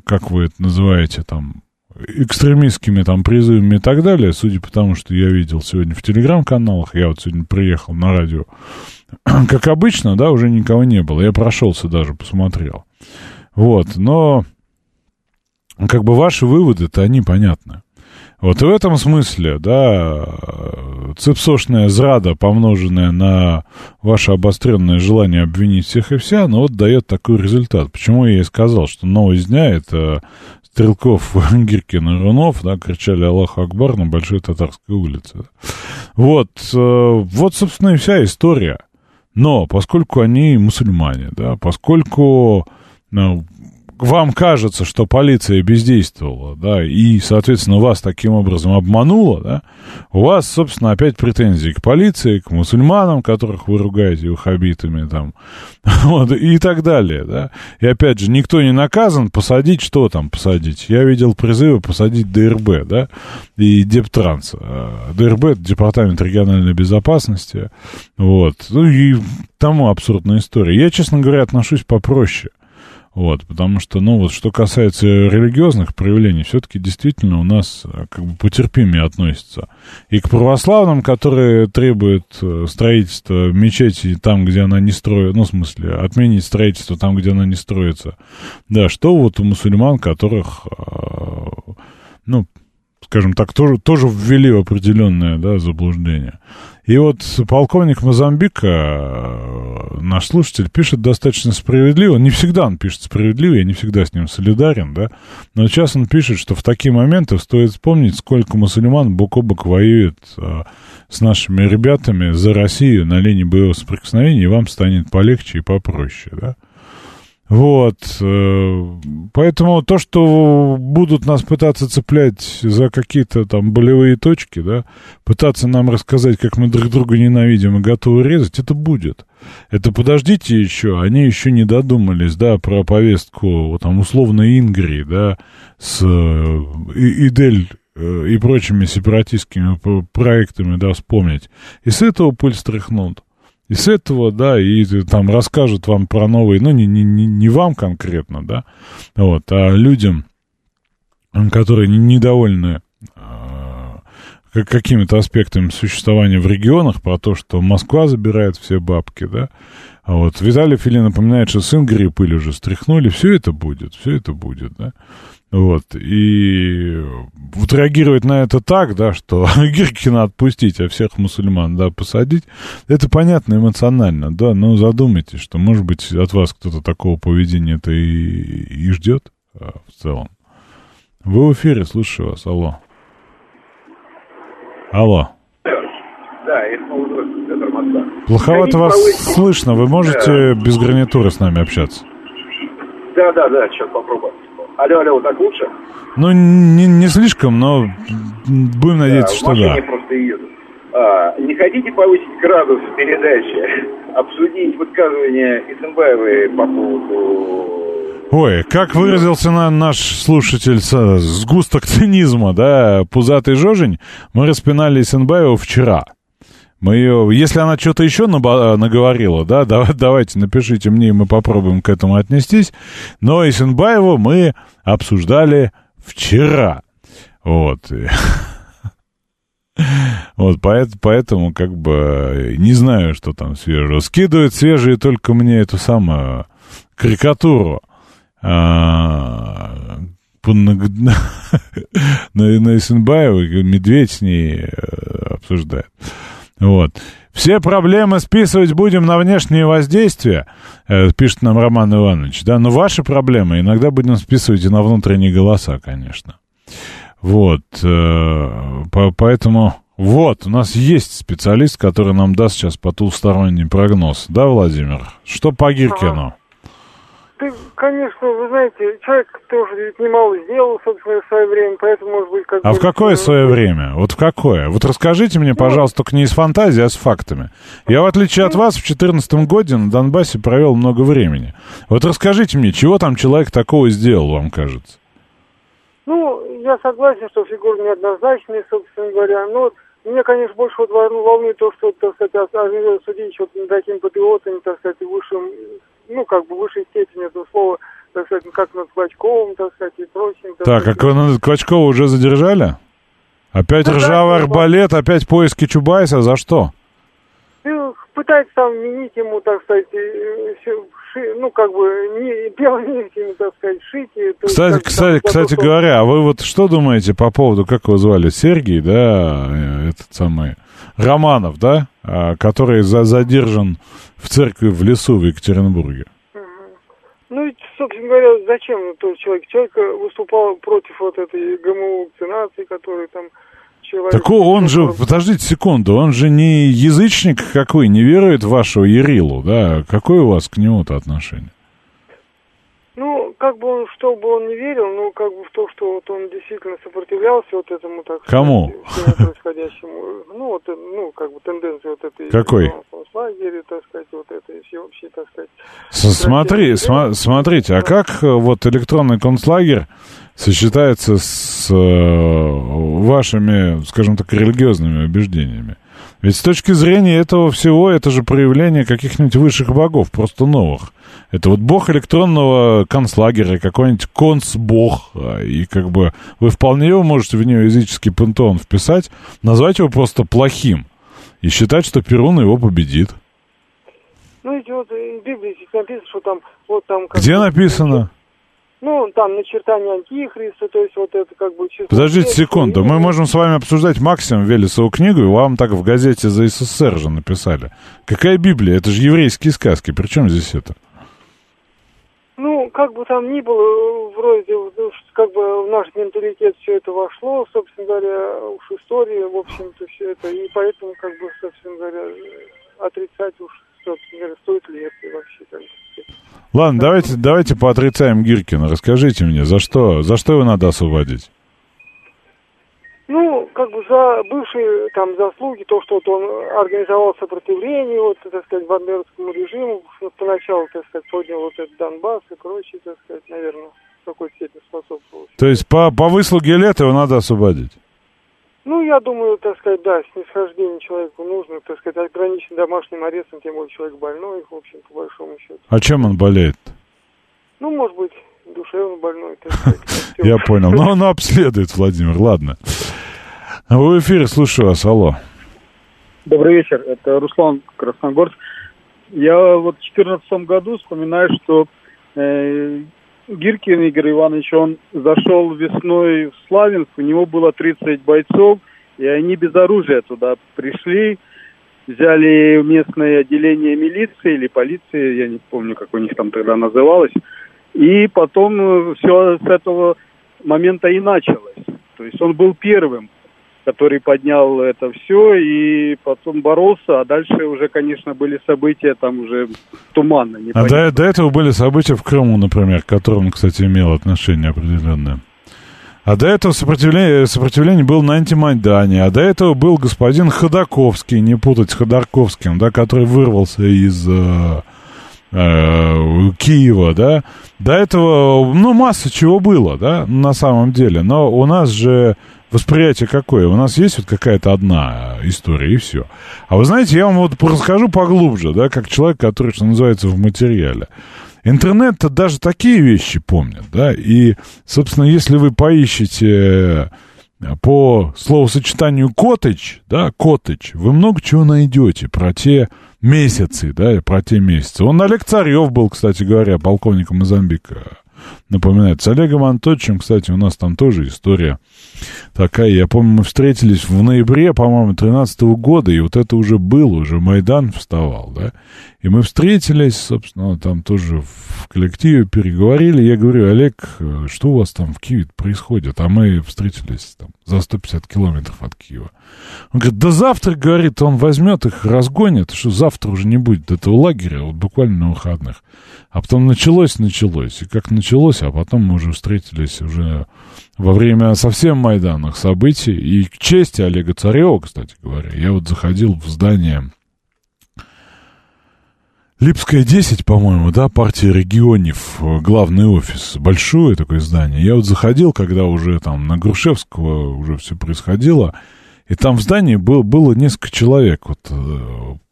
как вы это называете, там, экстремистскими там призывами и так далее, судя по тому, что я видел сегодня в телеграм-каналах, я вот сегодня приехал на радио, как обычно, да, уже никого не было, я прошелся даже, посмотрел. Вот, но, как бы, ваши выводы-то, они понятны. Вот и в этом смысле, да, цепсошная зрада, помноженная на ваше обостренное желание обвинить всех и вся, ну вот дает такой результат. Почему я и сказал, что новость дня — это Стрелков, Гиркин и Рунов, да, кричали «Аллах Акбар» на Большой Татарской улице. Вот, вот, собственно, и вся история. Но поскольку они мусульмане, да, поскольку... Ну, вам кажется, что полиция бездействовала, да, и, соответственно, вас таким образом обманула, да, у вас, собственно, опять претензии к полиции, к мусульманам, которых вы ругаете ваххабитами, там, вот, и так далее, да. И, опять же, никто не наказан, посадить что там посадить? Я видел призывы посадить ДРБ, да, и Дептранс. ДРБ — это Департамент региональной безопасности, вот, ну, и тому абсурдная история. Я, честно говоря, отношусь попроще. Вот, потому что, ну, вот, что касается религиозных проявлений, все-таки действительно у нас, как бы, потерпимее относятся и к православным, которые требуют строительства мечети там, где она не строится, ну, в смысле, отменить строительство там, где она не строится, да, что вот у мусульман, которых, ну, скажем так, тоже, тоже ввели в определенное, да, заблуждение. И вот полковник Мозамбика, наш слушатель, пишет достаточно справедливо. Не всегда он пишет справедливо, я не всегда с ним солидарен, да. Но сейчас он пишет, что в такие моменты стоит вспомнить, сколько мусульман бок о бок воюет а, с нашими ребятами за Россию на линии боевого соприкосновения, и вам станет полегче и попроще, да. Вот, поэтому то, что будут нас пытаться цеплять за какие-то там болевые точки, да, пытаться нам рассказать, как мы друг друга ненавидим и готовы резать, это будет. Это подождите еще, они еще не додумались, да, про повестку, там, условно, Ингрии, да, с и, Идель и прочими сепаратистскими проектами, да, вспомнить. И с этого пыль стряхнут. И с этого, да, и там расскажут вам про новые, ну, не, не, не вам конкретно, да, вот, а людям, которые недовольны э, какими-то аспектами существования в регионах, про то, что Москва забирает все бабки, да. А вот Виталий Филин напоминает, что с Ингрии пыль уже стряхнули, все это будет, все это будет, да. Вот, и вот реагировать на это так, да, что Гиркина отпустить, а всех мусульман, да, посадить, это понятно эмоционально, да, но задумайтесь, что, может быть, от вас кто-то такого поведения-то и, и ждет а, в целом. Вы в эфире, слушаю вас, алло. Алло. Да, это Москва. Плоховато вас слышно, вы можете без гарнитуры с нами общаться? Да, да, да, сейчас попробую. Алло, алло, так лучше? Ну, не, не слишком, но будем надеяться, да, что да. Просто еду. А, не хотите повысить градус передачи, обсудить высказывание Исенбаевой по поводу... Ой, как выразился наш слушатель, сгусток цинизма, да, пузатый жожень, мы распинали Исенбаеву вчера. Мы ее, если она что-то еще наговорила, да, давайте напишите мне, и мы попробуем к этому отнестись. Но Исенбаеву мы обсуждали вчера. Вот. Вот, поэтому, как бы, не знаю, что там свежего. Скидывает свежие только мне эту самую карикатуру на Исенбаева, Медведь с ней обсуждает. Вот. Все проблемы списывать будем на внешние воздействия, пишет нам Роман Иванович, да, но ваши проблемы иногда будем списывать и на внутренние голоса, конечно. Вот. Поэтому вот, у нас есть специалист, который нам даст сейчас потусторонний прогноз, да, Владимир? Что по Гиркину? Да, конечно, вы знаете, человек тоже ведь немало сделал, собственно, в свое время, поэтому, может быть, как А бы... в какое свое время? Вот в какое? Вот расскажите мне, пожалуйста, только не из фантазии, а с фактами. Я, в отличие от вас, в две тысячи четырнадцатом году на Донбассе провел много времени. Вот расскажите мне, чего там человек такого сделал, вам кажется? Ну, я согласен, что фигуры неоднозначные, собственно говоря, но... Меня, конечно, больше вот волнует то, что, так сказать, судить вот таким патриотом, так сказать, высшим, ну, как бы, высшей степени этого слова, так сказать, как над Клочковым, так сказать, и прочим. Так, так, так, как вы над Клочкова уже задержали? Опять да, ржавый да, арбалет, да. Опять поиски Чубайса, за что? Пытается там вменить ему, так сказать, ши, ну, как бы, не, белыми нитями, так сказать, шить. И, то, кстати, так, кстати, так, кстати что... говоря, а вы вот что думаете по поводу, как его звали, Сергей, да, этот самый, Романов, да, который за, задержан в церкви в лесу в Екатеринбурге? Ну, собственно говоря, зачем тот человек? Человек выступал против вот этой гомовакцинации, которая там... Так он же, подождите секунду, он же не язычник какой, не верует в вашего Ярилу, да? Какое у вас к нему-то отношение? Ну, как бы он, что бы он не верил, но как бы в то, что вот он действительно сопротивлялся вот этому, так сказать... Кому? Происходящему, ну, вот, ну, как бы тенденции вот этой... Какой? Ну, лагеря, так сказать, вот этой всеобщей, так сказать... Смотри, см- смотрите, а как вот электронный концлагерь сочетается с э, вашими, скажем так, религиозными убеждениями? Ведь с точки зрения этого всего, это же проявление каких-нибудь высших богов, просто новых. Это вот бог электронного концлагеря, какой-нибудь концбог, и как бы вы вполне его можете в неоязыческий пантеон вписать, назвать его просто плохим и считать, что Перун его победит. Ну, ведь вот в Библии написано, что там... Вот там как... Где написано? Ну, там начертание антихриста, то есть вот это как бы... Чисто... Подождите секунду, мы можем с вами обсуждать Максима Велесову книгу, и вам так в газете за СССР же написали. Какая Библия? Это же еврейские сказки, при чем здесь это? Ну, как бы там ни было, вроде, как бы в наш менталитет все это вошло, собственно говоря, уж история, в общем-то, все это, и поэтому, как бы, собственно говоря, отрицать уж, собственно говоря, стоит ли это вообще так. Ладно, давайте, давайте поотрицаем Гиркина. Расскажите мне, за что, за что его надо освободить? Ну, как бы за бывшие там заслуги, то, что вот он организовал сопротивление, вот, так сказать, бандеровскому режиму, поначалу, так сказать, поднял вот этот Донбасс и прочее, так сказать, наверное, в какой-то степени способствовал. То есть по, по выслуге лет его надо освободить? Ну, я думаю, так сказать, да, снисхождение человеку нужно, так сказать, ограничен домашним арестом, тем более человек больной, в общем, по большому счету. А чем он болеет-то? Ну, может быть, душевно больной, так сказать. Я понял. Но он обследует, Владимир, ладно. Вы в эфире, слушаю вас, алло. Добрый вечер, это Руслан Красногорск. Я вот в две тысячи четырнадцатом году вспоминаю, что Гиркин Игорь Иванович, он зашел весной в Славянск, у него было тридцать бойцов, и они без оружия туда пришли, взяли местное отделение милиции или полиции, я не помню, как у них там тогда называлось, и потом все с этого момента и началось. То есть он был первым, который поднял это все и потом боролся, а дальше уже, конечно, были события там уже туманно. А до, до этого были события в Крыму, например, к которым, кстати, имел отношение определенное. А до этого сопротивление, сопротивление было на антимайдане, а до этого был господин Ходорковский, не путать с Ходорковским, да, который вырвался из... Киева, да, до этого, ну, масса чего было, да, на самом деле, но у нас же Восприятие какое? У нас есть вот какая-то одна история, и все. А вы знаете, я вам вот расскажу поглубже, да, как человек, который, что называется, в материале. Интернет-то даже такие вещи помнит, да, и, собственно, если вы поищете по словосочетанию «коттедж», да, «коттедж», вы много чего найдете про те месяцы, да, про те месяцы. Он Олег Царев был, кстати говоря, полковником Мозамбика, напоминает. С Олегом Анатольевичем, кстати, у нас там тоже история такая. Я помню, мы встретились в ноябре, по-моему, тринадцатого года, и вот это уже было, уже Майдан вставал, да. И мы встретились, собственно, там тоже в коллективе переговорили. Я говорю: Олег, что у вас там в Киеве происходит? А мы встретились там за сто пятьдесят километров от Киева. Он говорит: да завтра, говорит, он возьмет их, разгонит, что завтра уже не будет этого лагеря, вот буквально на выходных. А потом началось, началось. И как началось, а потом мы уже встретились уже во время совсем майданных событий. И к чести Олега Царева, кстати говоря, я вот заходил в здание Липская, десять, по-моему, да, партия регионов, главный офис, большое такое здание. Я вот заходил, когда уже там на Грушевского уже все происходило, и там в здании был, было несколько человек, вот,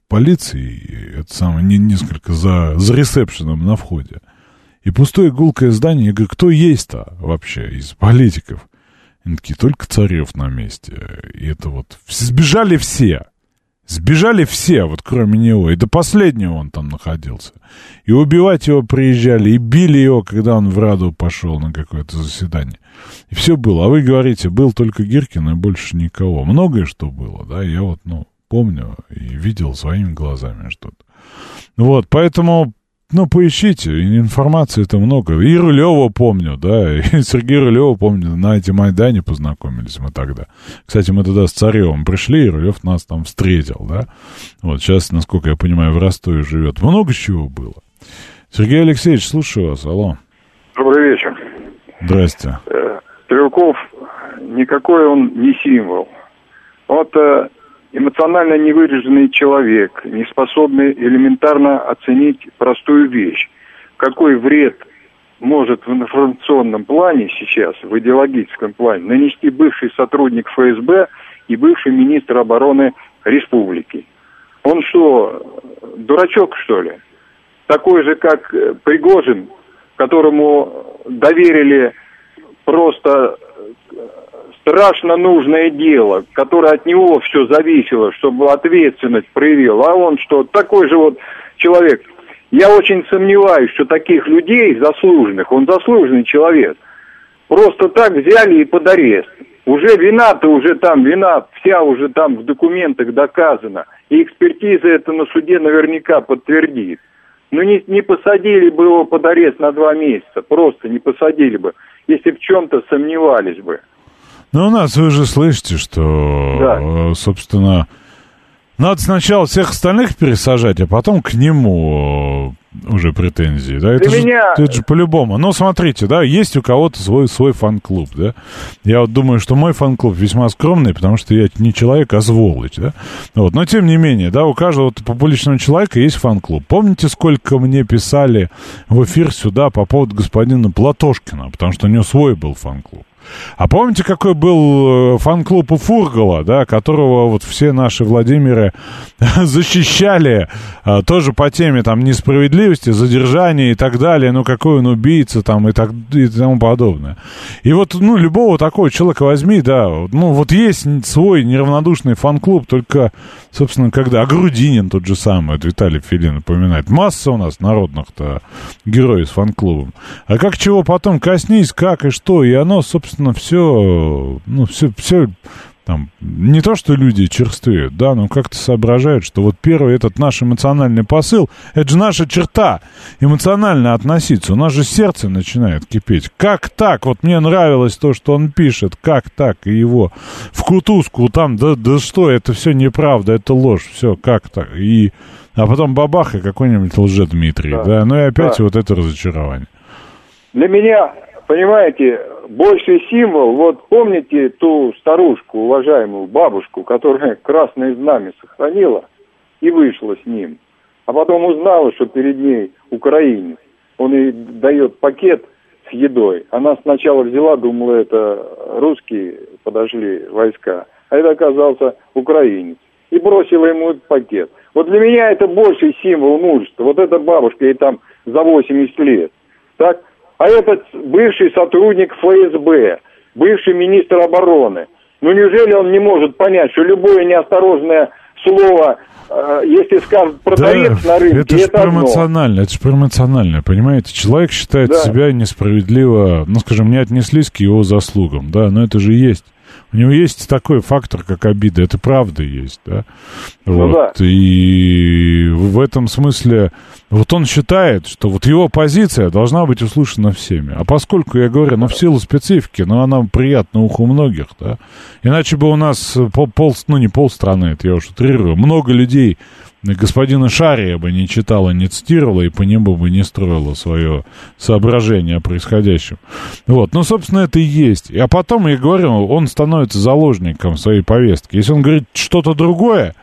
полиции, это самое, не, несколько за, за ресепшеном на входе. И пустое гулкое здание, я говорю: кто есть-то вообще из политиков? Они такие: только Царев на месте. И это вот, сбежали все. Сбежали все, вот кроме него. И до последнего он там находился. И убивать его приезжали, и били его, когда он в Раду пошел на какое-то заседание. И все было. А вы говорите, был только Гиркин и больше никого. Многое что было, да, я вот, ну, помню и видел своими глазами что-то. Вот, поэтому, ну, поищите, информации-то много. И Рулёва помню, да, и Сергея Рулёва помню, на эти Майдане познакомились мы тогда. Кстати, мы тогда с Царевым пришли, и Рулёв нас там встретил, да. Вот сейчас, насколько я понимаю, в Ростове живет. Много чего было. Сергей Алексеевич, слушаю вас, алло. Добрый вечер. Здрасте. Стрелков, никакой он не символ. Вот эмоционально невыраженный человек, не способный элементарно оценить простую вещь. Какой вред может в информационном плане сейчас, в идеологическом плане, нанести бывший сотрудник ФСБ и бывший министр обороны республики? Он что, дурачок, что ли? Такой же, как Пригожин, которому доверили просто страшно нужное дело, которое от него все зависело, чтобы ответственность проявил. А он что, такой же вот человек. Я очень сомневаюсь, что таких людей заслуженных, он заслуженный человек, просто так взяли и под арест. Уже вина-то уже там, вина вся уже там в документах доказана. И экспертиза это на суде наверняка подтвердит. Но не, не посадили бы его под арест на два месяца, просто не посадили бы, если в чем-то сомневались бы. Ну, у нас, вы же слышите, что, да, собственно, надо сначала всех остальных пересажать, а потом к нему уже претензии, да, это же, меня... это же по-любому. Но смотрите, да, есть у кого-то свой, свой фан-клуб, да. Я вот думаю, что мой фан-клуб весьма скромный, потому что я не человек, а сволочь, да. Вот. Но тем не менее, да, у каждого публичного человека есть фан-клуб. Помните, сколько мне писали в эфир сюда по поводу господина Платошкина, потому что у него свой был фан-клуб. А помните, какой был фан-клуб у Фургала, да, которого вот все наши Владимиры защищали, а, тоже по теме там несправедливости, задержания и так далее, ну какой он убийца там и, так, и тому подобное. И вот, ну, любого такого человека возьми, да, ну вот есть свой неравнодушный фан-клуб, только, собственно, когда Грудинин тот же самый, вот Виталий Филин напоминает, масса у нас народных-то героев с фан-клубом. А как чего потом коснись, как и что, и оно, собственно, Собственно, все, ну, все, все там, не то, что люди черствеют, да, но как-то соображают, что вот первый этот наш эмоциональный посыл, это же наша черта, эмоционально относиться, у нас же сердце начинает кипеть. Как так? Вот мне нравилось то, что он пишет, как так? И его в кутузку там, да, да что, это все неправда, это ложь, все, как так? И, а потом бабах, и какой-нибудь Лжедмитрий, да, да? Ну и опять да. Вот это разочарование. Для меня, понимаете, больший символ, вот помните ту старушку, уважаемую бабушку, которая красное знамя сохранила и вышла с ним, а потом узнала, что перед ней украинец, он ей дает пакет с едой, она сначала взяла, думала, это русский подошли войска, а это оказался украинец. И бросила ему этот пакет. Вот для меня это больший символ мужества. Вот эта бабушка, ей там за восемьдесят лет. Так? А этот бывший сотрудник эф эс бэ, бывший министр обороны. Ну неужели он не может понять, что любое неосторожное слово, э, если скажут продавец, да, на рынке, это, это прям эмоционально, это же прям эмоционально, понимаете? Человек считает, да, себя несправедливо, ну, скажем, не отнеслись к его заслугам, да, но это же есть. У него есть такой фактор, как обида, это правда есть, да? Ну, вот. Да. И в этом смысле, вот он считает, что вот его позиция должна быть услышана всеми. А поскольку, я говорю, ну, в силу специфики, ну, она приятна уху многих, да? Иначе бы у нас пол, ну, не полстраны, это я уж утрирую, много людей господина Шария бы не читала, не цитировала, и по нему бы не строила свое соображение о происходящем. Вот, ну, собственно, это и есть. А потом, я говорю, он становится заложником своей повестки. Если он говорит что-то другое,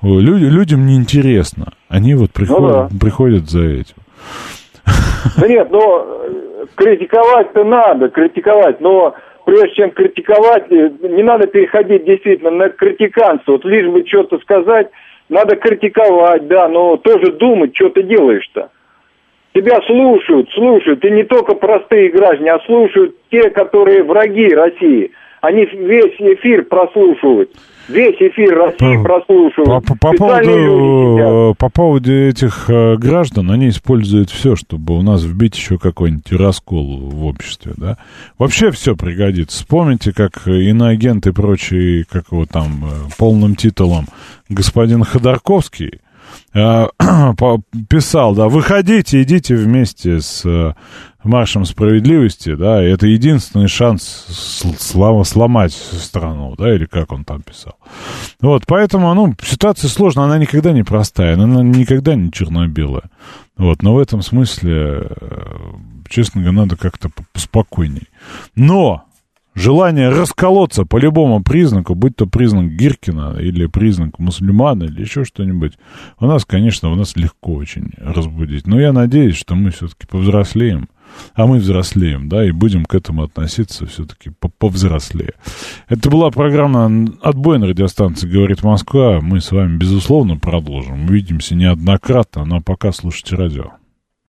люди, людям неинтересно. Они вот приходят, ну, да, приходят за этим. Да нет, но критиковать-то надо, критиковать, но... Прежде чем критиковать, не надо переходить действительно на критиканство. Вот лишь бы что-то сказать, надо критиковать, да, но тоже думать, что ты делаешь-то. Тебя слушают, слушают, и не только простые граждане, а слушают те, которые враги России. Они весь эфир прослушивают. Весь эфир России прослушивают. По, по, поводу, по поводу этих граждан, они используют все, чтобы у нас вбить еще какой-нибудь раскол в обществе, да? Вообще все пригодится. Вспомните, как иноагент и прочие, как его там полным титулом господин Ходорковский писал, да, выходите, идите вместе с маршем справедливости, да, это единственный шанс сломать страну, да, или как он там писал. Вот, поэтому, ну, ситуация сложная, она никогда не простая, она никогда не черно-белая. Вот, но в этом смысле, честно говоря, надо как-то поспокойней. Но желание расколоться по любому признаку, будь то признак Гиркина или признак мусульмана или еще что-нибудь, у нас, конечно, у нас легко очень разбудить. Но я надеюсь, что мы все-таки повзрослеем, а мы взрослеем, да, и будем к этому относиться все-таки повзрослее. Это была программа «Отбой» на радиостанции «Говорит Москва». Мы с вами, безусловно, продолжим. Увидимся неоднократно, но пока слушайте радио.